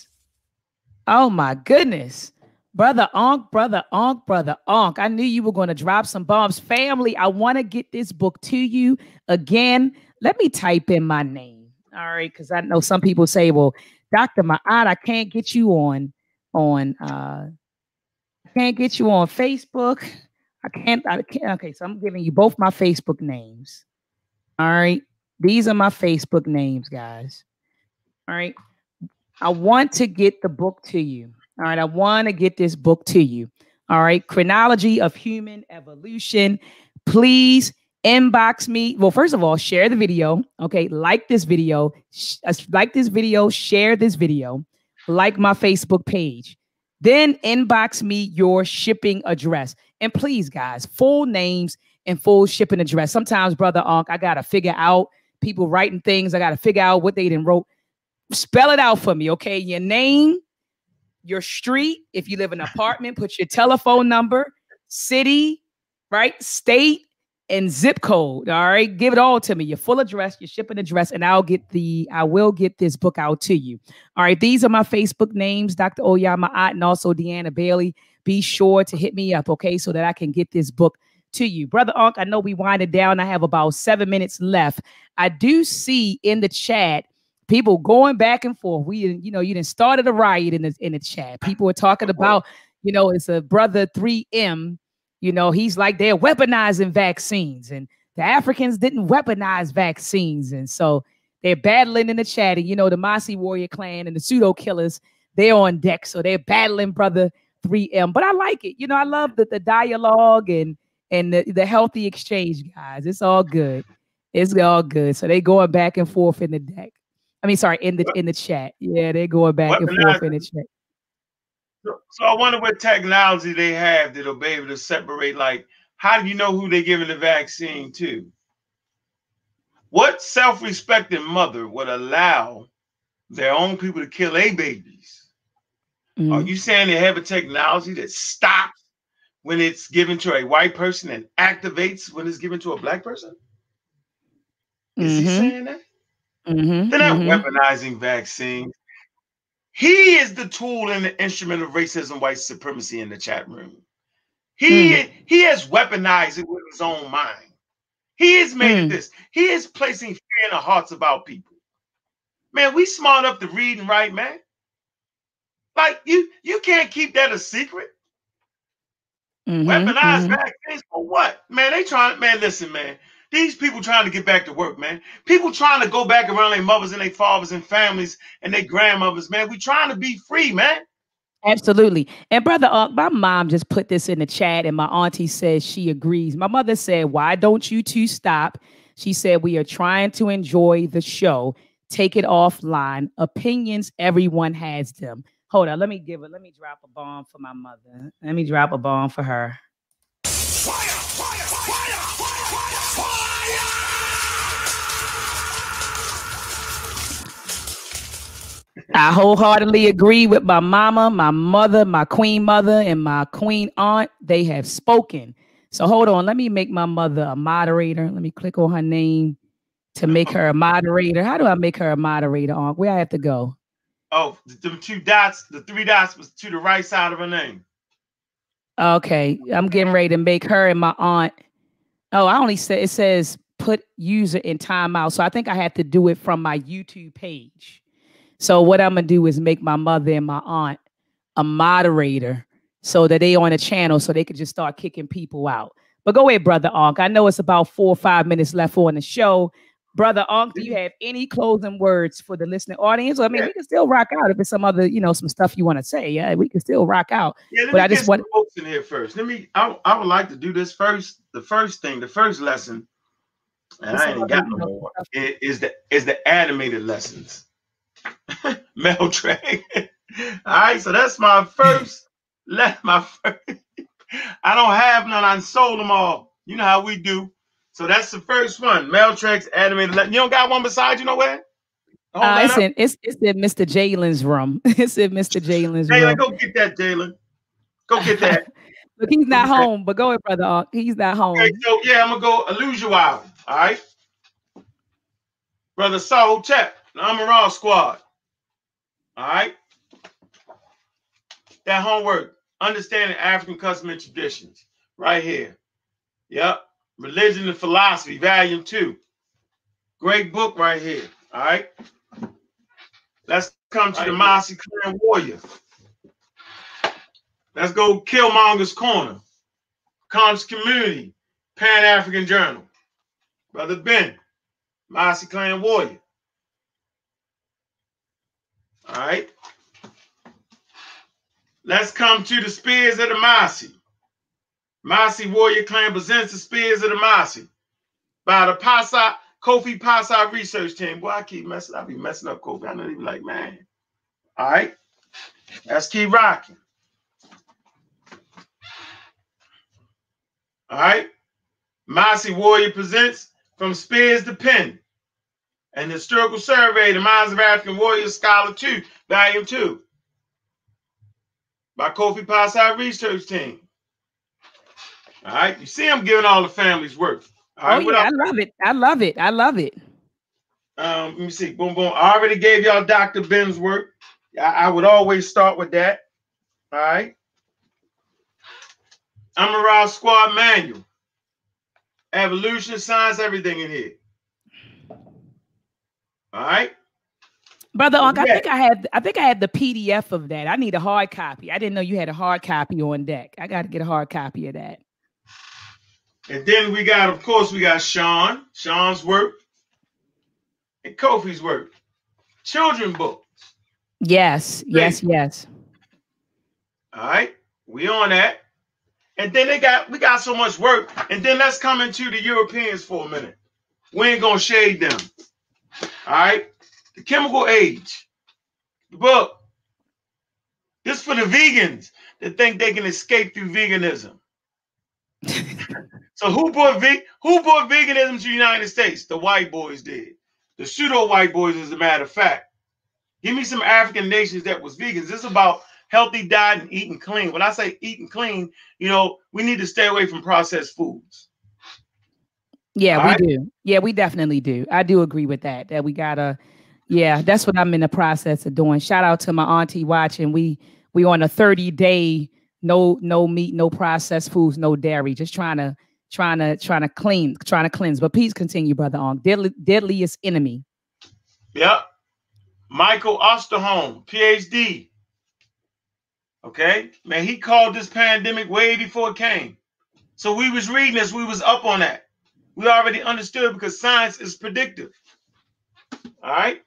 Brother Ankh. I knew you were going to drop some bombs. Family, I want to get this book to you again. Let me type in my name. All right, because I know some people say, well, Dr. Ma'at, I can't get you on Facebook. I can't. Okay, so I'm giving you both my Facebook names. All right. These are my Facebook names, guys. All right. I want to get the book to you. All right. I want to get this book to you. All right. Chronology of Human Evolution. Please inbox me. Well, first of all, share the video. Okay. Like this video, share this video, like my Facebook page. Then inbox me your shipping address. And please, guys, full names and full shipping address. Sometimes, Brother Ankh, I got to figure out people writing things. I got to figure out what they done wrote. Spell it out for me, okay? Your name, your street. If you live in an apartment, put your telephone number, city, right? State and zip code. All right. Give it all to me. Your full address, your shipping address, and I will get this book out to you. All right. These are my Facebook names, Dr. Oyama Atta and also Deanna Bailey. Be sure to hit me up, okay, so that I can get this book to you. Brother Ankh, I know we winded down. I have about 7 minutes left. I do see in the chat people going back and forth. You done started a riot in the chat. People are talking about, it's a brother 3M. He's like they're weaponizing vaccines, and the Africans didn't weaponize vaccines, and so they're battling in the chat. And the Maasai Warrior Clan and the Pseudo-Killers, they're on deck, so they're battling brother 3M. But I like it. I love the dialogue and the healthy exchange, guys. It's all good. It's all good. So they going back and forth in the deck. in the chat. Yeah, they going back and forth in the chat. So I wonder what technology they have that'll be able to separate. Like, how do you know who they're giving the vaccine to? What self-respecting mother would allow their own people to kill their babies? Mm-hmm. Are you saying they have a technology that stops when it's given to a white person and activates when it's given to a black person? Is he saying that? Mm-hmm. They're not weaponizing vaccines. He is the tool and the instrument of racism, white supremacy in the chat room. He has weaponized it with his own mind. He has made it this. He is placing fear in the hearts of our people. Man, we smart enough to read and write, man. Like, you can't keep that a secret. Weaponized vaccines for what? Man, listen, man. These people trying to get back to work, man. People trying to go back around their mothers and their fathers and families and their grandmothers, man. We trying to be free, man. Absolutely. And Brother Uncle, my mom just put this in the chat and my auntie says she agrees. My mother said, why don't you two stop? She said, we are trying to enjoy the show. Take it offline. Opinions, everyone has them. Hold on. Let me drop a bomb for my mother. Let me drop a bomb for her. Fire, fire, fire, fire, fire. I wholeheartedly agree with my mama, my mother, my queen mother, and my queen aunt. They have spoken. So hold on. Let me make my mother a moderator. Let me click on her name to make her a moderator. How do I make her a moderator, Unc? Where I have to go? Oh, the two dots, the three dots was to the right side of her name. Okay, I'm getting ready to make her and my aunt. Oh, I only said it says put user in timeout. So I think I have to do it from my YouTube page. So what I'm gonna do is make my mother and my aunt a moderator so that they on a channel so they could just start kicking people out. But go ahead, Brother Ankh. I know it's about 4 or 5 minutes left on the show. Brother Ankh, do you have any closing words for the listening audience? I mean, we can still rock out if it's some other, you know, some stuff you want to say. Yeah, we can still rock out. Yeah, but I just want folks in here first. I would like to do this first. The first thing, the first lesson, and I ain't got no more, is the animated lessons. Maltrex. All right, so that's my first. I don't have none. I sold them all. You know how we do. So that's the first one. Maltrex, animated. You don't got one beside you nowhere? It's in Mr. Jalen's room. It's in Mr. Jalen's room. Jalen, go get that, Jalen. Go get that. Look, he's not home, but go ahead, Brother Ankh. He's not home. Okay, so yeah, I'm going to go Illusion Wild. All right? Brother Saul Chap, the Amoral Squad. All right? That homework. Understanding African custom and traditions. Right here. Yep. Religion and Philosophy, Volume 2. Great book right here, all right? Let's come to the Maasai Clan Warrior. Let's go Killmonger's Corner. Conscious Community, Pan-African Journal. Brother Ben, Maasai Clan Warrior. All right? Let's come to the Spears of the Maasai. Maasai Warrior Clan presents the Spears of the Maasai by the Kofi Pasi Research Team. Boy, I keep messing up. I be messing up, Kofi. I know they be like, man. All right. Let's keep rocking. All right. Maasai Warrior presents From Spears to Pen, an historical survey, The Minds of African Warriors, Scholar 2, Volume 2, by Kofi Pasi Research Team. All right, you see I'm giving all the families work. All right, yeah, I love it. I love it. I love it. Let me see. Boom, boom. I already gave y'all Dr. Ben's work. I would always start with that. All right. Amoral Squad Manual. Evolution, science, everything in here. All right. Brother Ankh, yeah. I think I had the PDF of that. I need a hard copy. I didn't know you had a hard copy on deck. I got to get a hard copy of that. And then we got, of course, we got Sean, Sean's work, and Kofi's work. Children books. Yes, yes, yes. All right, we on that. And then we got so much work. And then let's come into the Europeans for a minute. We ain't gonna shade them. All right, The Chemical Age, the book. This for the vegans that think they can escape through veganism. So who brought veganism to the United States? The white boys did. The pseudo-white boys, as a matter of fact. Give me some African nations that was vegans. This is about healthy diet and eating clean. When I say eating clean, you know, we need to stay away from processed foods. Yeah, all we right? do. Yeah, we definitely do. I do agree with that, that we got to, yeah, that's what I'm in the process of doing. Shout out to my auntie watching. We on a 30-day, no meat, no processed foods, no dairy, just trying to cleanse. But please continue, Brother Ankh. Deadliest enemy. Yep. Michael Osterholm, PhD. Okay, man, he called this pandemic way before it came. So we was reading this, we was up on that. We already understood because science is predictive. All right.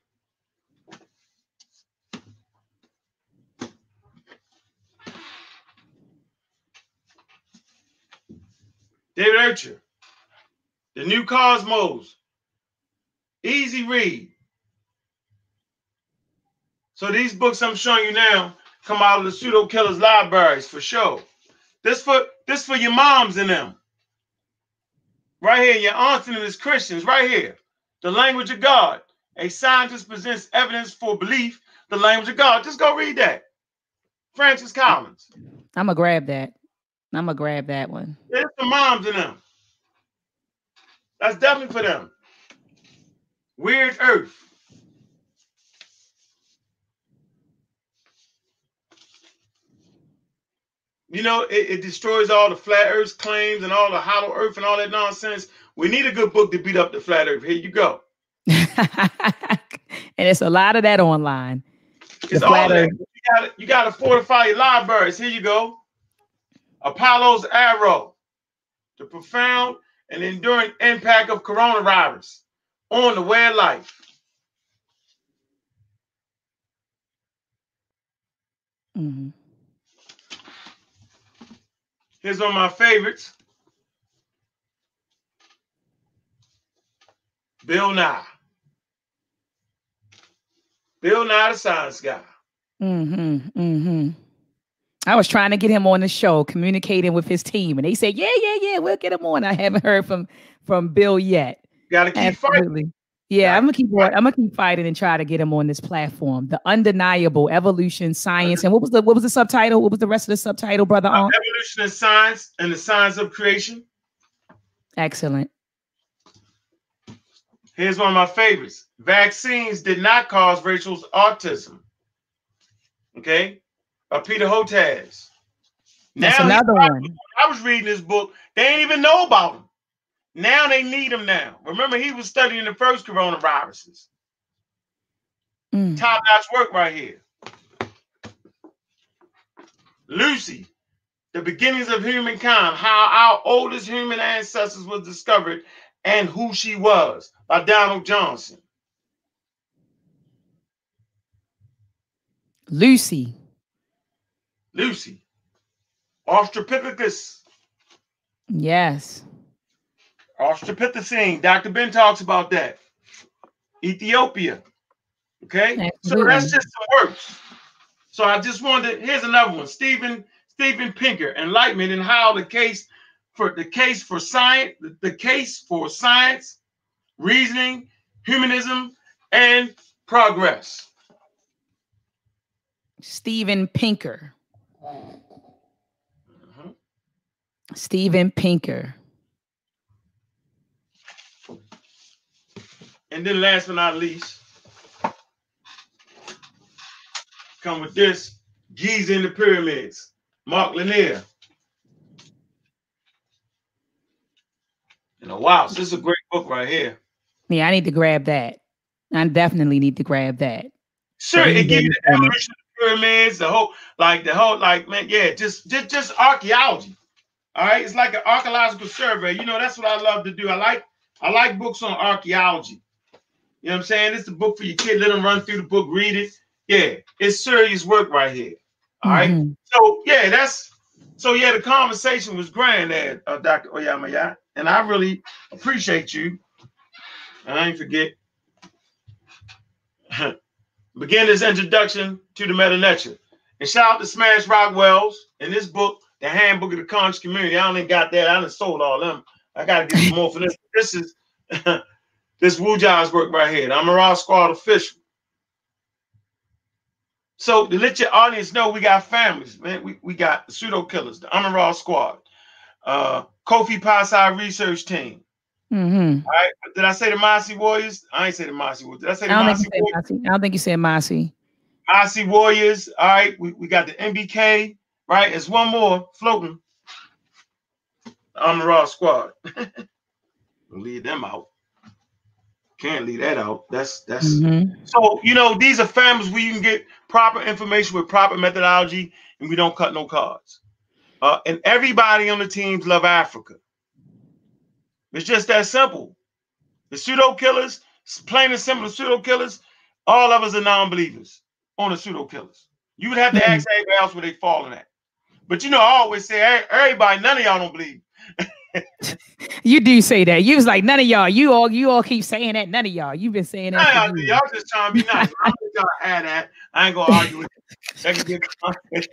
David Urcher, The New Cosmos, easy read. So these books I'm showing you now come out of the Pseudo-Killers libraries for sure. This for your moms and them. Right here, your aunts and his Christians, right here. The Language of God. A scientist presents evidence for belief, the language of God. Just go read that. Francis Collins. I'm going to grab that. I'm going to grab that one. It's the moms and them. That's definitely for them. Weird Earth. You know, it destroys all the flat earth claims and all the hollow earth and all that nonsense. We need a good book to beat up the flat earth. Here you go. And it's a lot of that online. It's all that. You gotta fortify your libraries. Here you go. Apollo's Arrow. The profound and enduring impact of coronavirus on the way of life. Mm-hmm. Here's one of my favorites. Bill Nye. Bill Nye, the science guy. Mm-hmm, mm-hmm. I was trying to get him on the show, communicating with his team, and they said, yeah, we'll get him on. I haven't heard from Bill yet. Gotta keep fighting. Yeah, I'm gonna keep fighting and try to get him on this platform. The Undeniable Evolution, Science, and what was the subtitle? What was the rest of the subtitle, Brother Ankh? Evolution and Science and the Science of Creation. Excellent. Here's one of my favorites. Vaccines Did Not Cause Racial Autism. Okay, by Peter Hotez. That's another one. I was reading this book. They ain't even know about him. Now they need him now. Remember, he was studying the first coronaviruses. Mm. Top-notch work right here. Lucy, The Beginnings of Humankind, How Our Oldest Human Ancestors Was Discovered and Who She Was, by Donald Johnson. Lucy. Australopithecus. Yes. Australopithecine. Dr. Ben talks about that. Ethiopia. Okay? Absolutely. So that's just the works. So I just wanted to, here's another one. Steven Pinker, Enlightenment and How the case for science, reasoning, humanism, and progress. Steven Pinker. Uh-huh. Steven Pinker. And then last but not least, come with this, Giza and the Pyramids, Mark Lanier. And wow, this is a great book right here. Yeah, I need to grab that. I definitely need to grab that. Sure, it gives you the evolution of the pyramids, just archaeology. All right, it's like an archaeological survey. You know, that's what I love to do. I like books on archaeology. You know what I'm saying? It's a book for your kid. Let them run through the book, read it. Yeah, it's serious work right here. All right. Mm-hmm. So yeah, the conversation was grand there, Dr. Oyama Atta, and I really appreciate you. And I ain't forget. Begin this introduction to the meta nature, and shout out to Smash Rockwells and this book, The Handbook of the Conscious Community. I only got that. I done sold all them. I gotta get some more for this. This is. This Wu Jai's work right here, the Amoral Squad official. So to let your audience know, we got families, man. We got the Pseudo-Killers, the Amoral Squad, Kofi Pasi Research Team. Mm-hmm. All right. Did I say the Maasai Warriors? I ain't say the Maasai Warriors. Did I say the Maasai Warriors? I don't think you said Maasai. Maasai Warriors. All right. We got the MBK. Right. There's one more floating. The Amoral Squad. We'll leave them out. Can't leave that out. That's mm-hmm. So you know, these are families where you can get proper information with proper methodology, and we don't cut no cards. And everybody on the teams love Africa. It's just that simple. The pseudo-killers, plain and simple, the pseudo-killers, all of us are non-believers on the pseudo-killers. You would have to ask everybody else where they falling at. But, you know, I always say, hey, everybody, none of y'all don't believe. You do say that. You was like, none of y'all. You all keep saying that. None of y'all. You've been saying that. Nah, y'all just trying to be nice. I'm just trying to add that. I ain't gonna argue with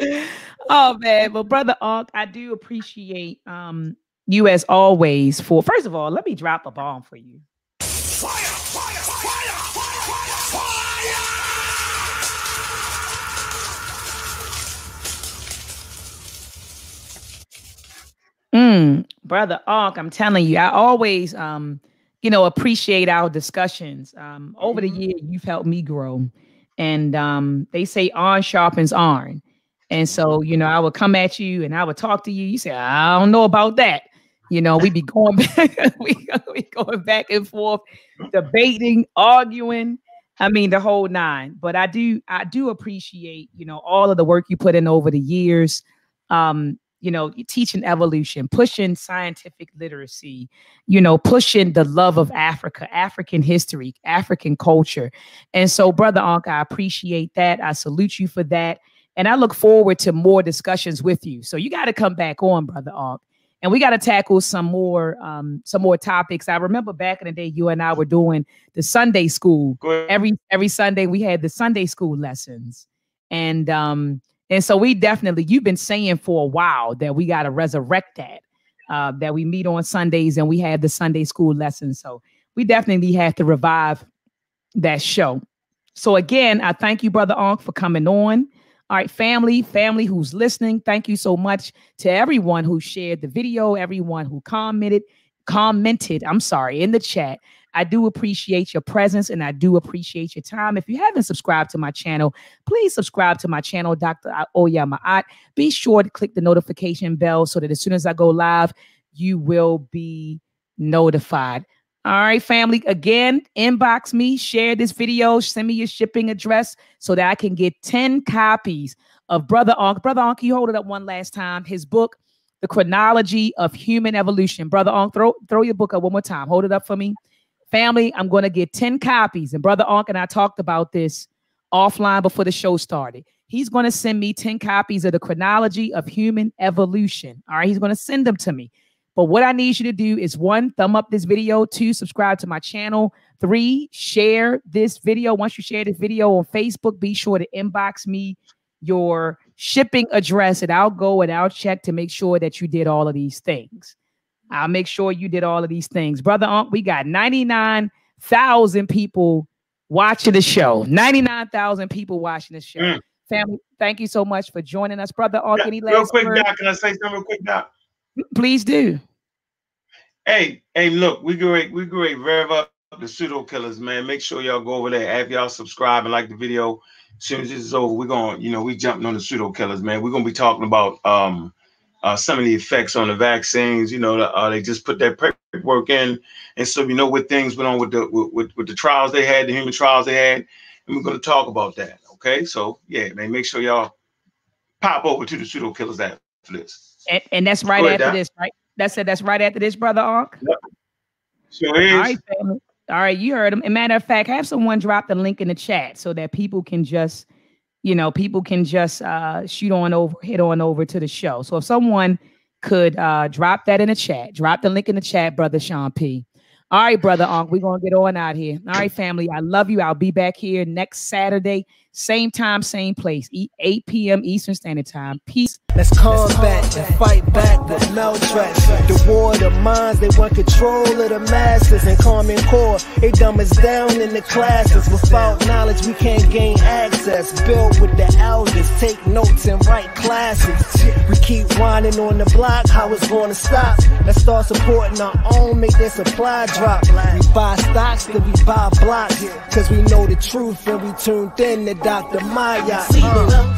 you. Oh man, well, Brother Ankh, I do appreciate you as always. For first of all, let me drop a bomb for you. Fire, fire, fire, fire, fire. Brother Ankh, I'm telling you, I always, you know, appreciate our discussions. Over the year, you've helped me grow. And they say iron sharpens iron. And so, you know, I would come at you and I would talk to you. You say, I don't know about that. You know, we'd be going back, we going back and forth, debating, arguing. I mean, the whole nine. But I do appreciate, you know, all of the work you put in over the years. You know, teaching evolution, pushing scientific literacy, you know, pushing the love of Africa, African history, African culture. And so, Brother Ankh, I appreciate that. I salute you for that. And I look forward to more discussions with you. So you got to come back on, Brother Ankh. And we got to tackle some more topics. I remember back in the day, you and I were doing the Sunday school. Every Sunday, we had the Sunday school lessons. And so we definitely, you've been saying for a while that we got to resurrect that, that we meet on Sundays and we have the Sunday school lessons. So we definitely have to revive that show. So again, I thank you, Brother Ankh, for coming on. All right, family who's listening, thank you so much to everyone who shared the video, everyone who commented in the chat. I do appreciate your presence and I do appreciate your time. If you haven't subscribed to my channel, please subscribe to my channel, Dr. Oyama Atta. Be sure to click the notification bell so that as soon as I go live, you will be notified. All right, family, again, inbox me, share this video, send me your shipping address so that I can get 10 copies of Brother Ankh. Brother Ankh, you hold it up one last time. His book, The Chronology of Human Evolution. Brother Ankh, throw your book up one more time. Hold it up for me. Family, I'm going to get 10 copies. And Brother Ankh and I talked about this offline before the show started. He's going to send me 10 copies of The Chronology of Human Evolution. All right, he's going to send them to me. But what I need you to do is 1, thumb up this video, 2, subscribe to my channel, 3, share this video. Once you share this video on Facebook, be sure to inbox me your shipping address and I'll go and I'll check to make sure that you did all of these things. I'll make sure you did all of these things. Brother Ankh, we got 99,000 people watching the show. 99,000 people watching the show. Family, thank you so much for joining us. Brother Ankh, any last words? Real quick, Doc, can I say something real quick, Doc? Please do. Hey, look, we great rev up the pseudo-killers, man. Make sure y'all go over there. If y'all subscribe and like the video, as soon as this is over, we're going to, you know, we jumping on the pseudo-killers, man. We're going to be talking about... some of the effects on the vaccines, you know, they just put that work in. And so, you know, what things went on with the trials they had, the human trials they had. And we're going to talk about that. OK, so, yeah, man, make sure y'all pop over to the pseudo-killers after this. And that's right after this, right? That's right after this, Brother Ankh. Yep. Sure is. All right, family. All right. You heard him. And matter of fact, have someone drop the link in the chat so that people can just, you know, people can just head on over to the show. So if someone could drop that in the chat, drop the link in the chat, Brother Sean P. All right, Brother Ankh, we're going to get on out here. All right, family, I love you. I'll be back here next Saturday, same time, same place, 8 p.m. Eastern Standard Time. Peace. Let's combat and fight back with Maltrex. The war of the minds, they want control of the masses and common core. They dumb us down in the classes. Without knowledge, we can't gain access. Build with the elders, take notes and write classes. We keep whining on the block, how it's gonna stop? Let's start supporting our own, make their supply drop. We buy stocks, then we buy blocks. Cause we know the truth and we tuned in to Dr. Maya.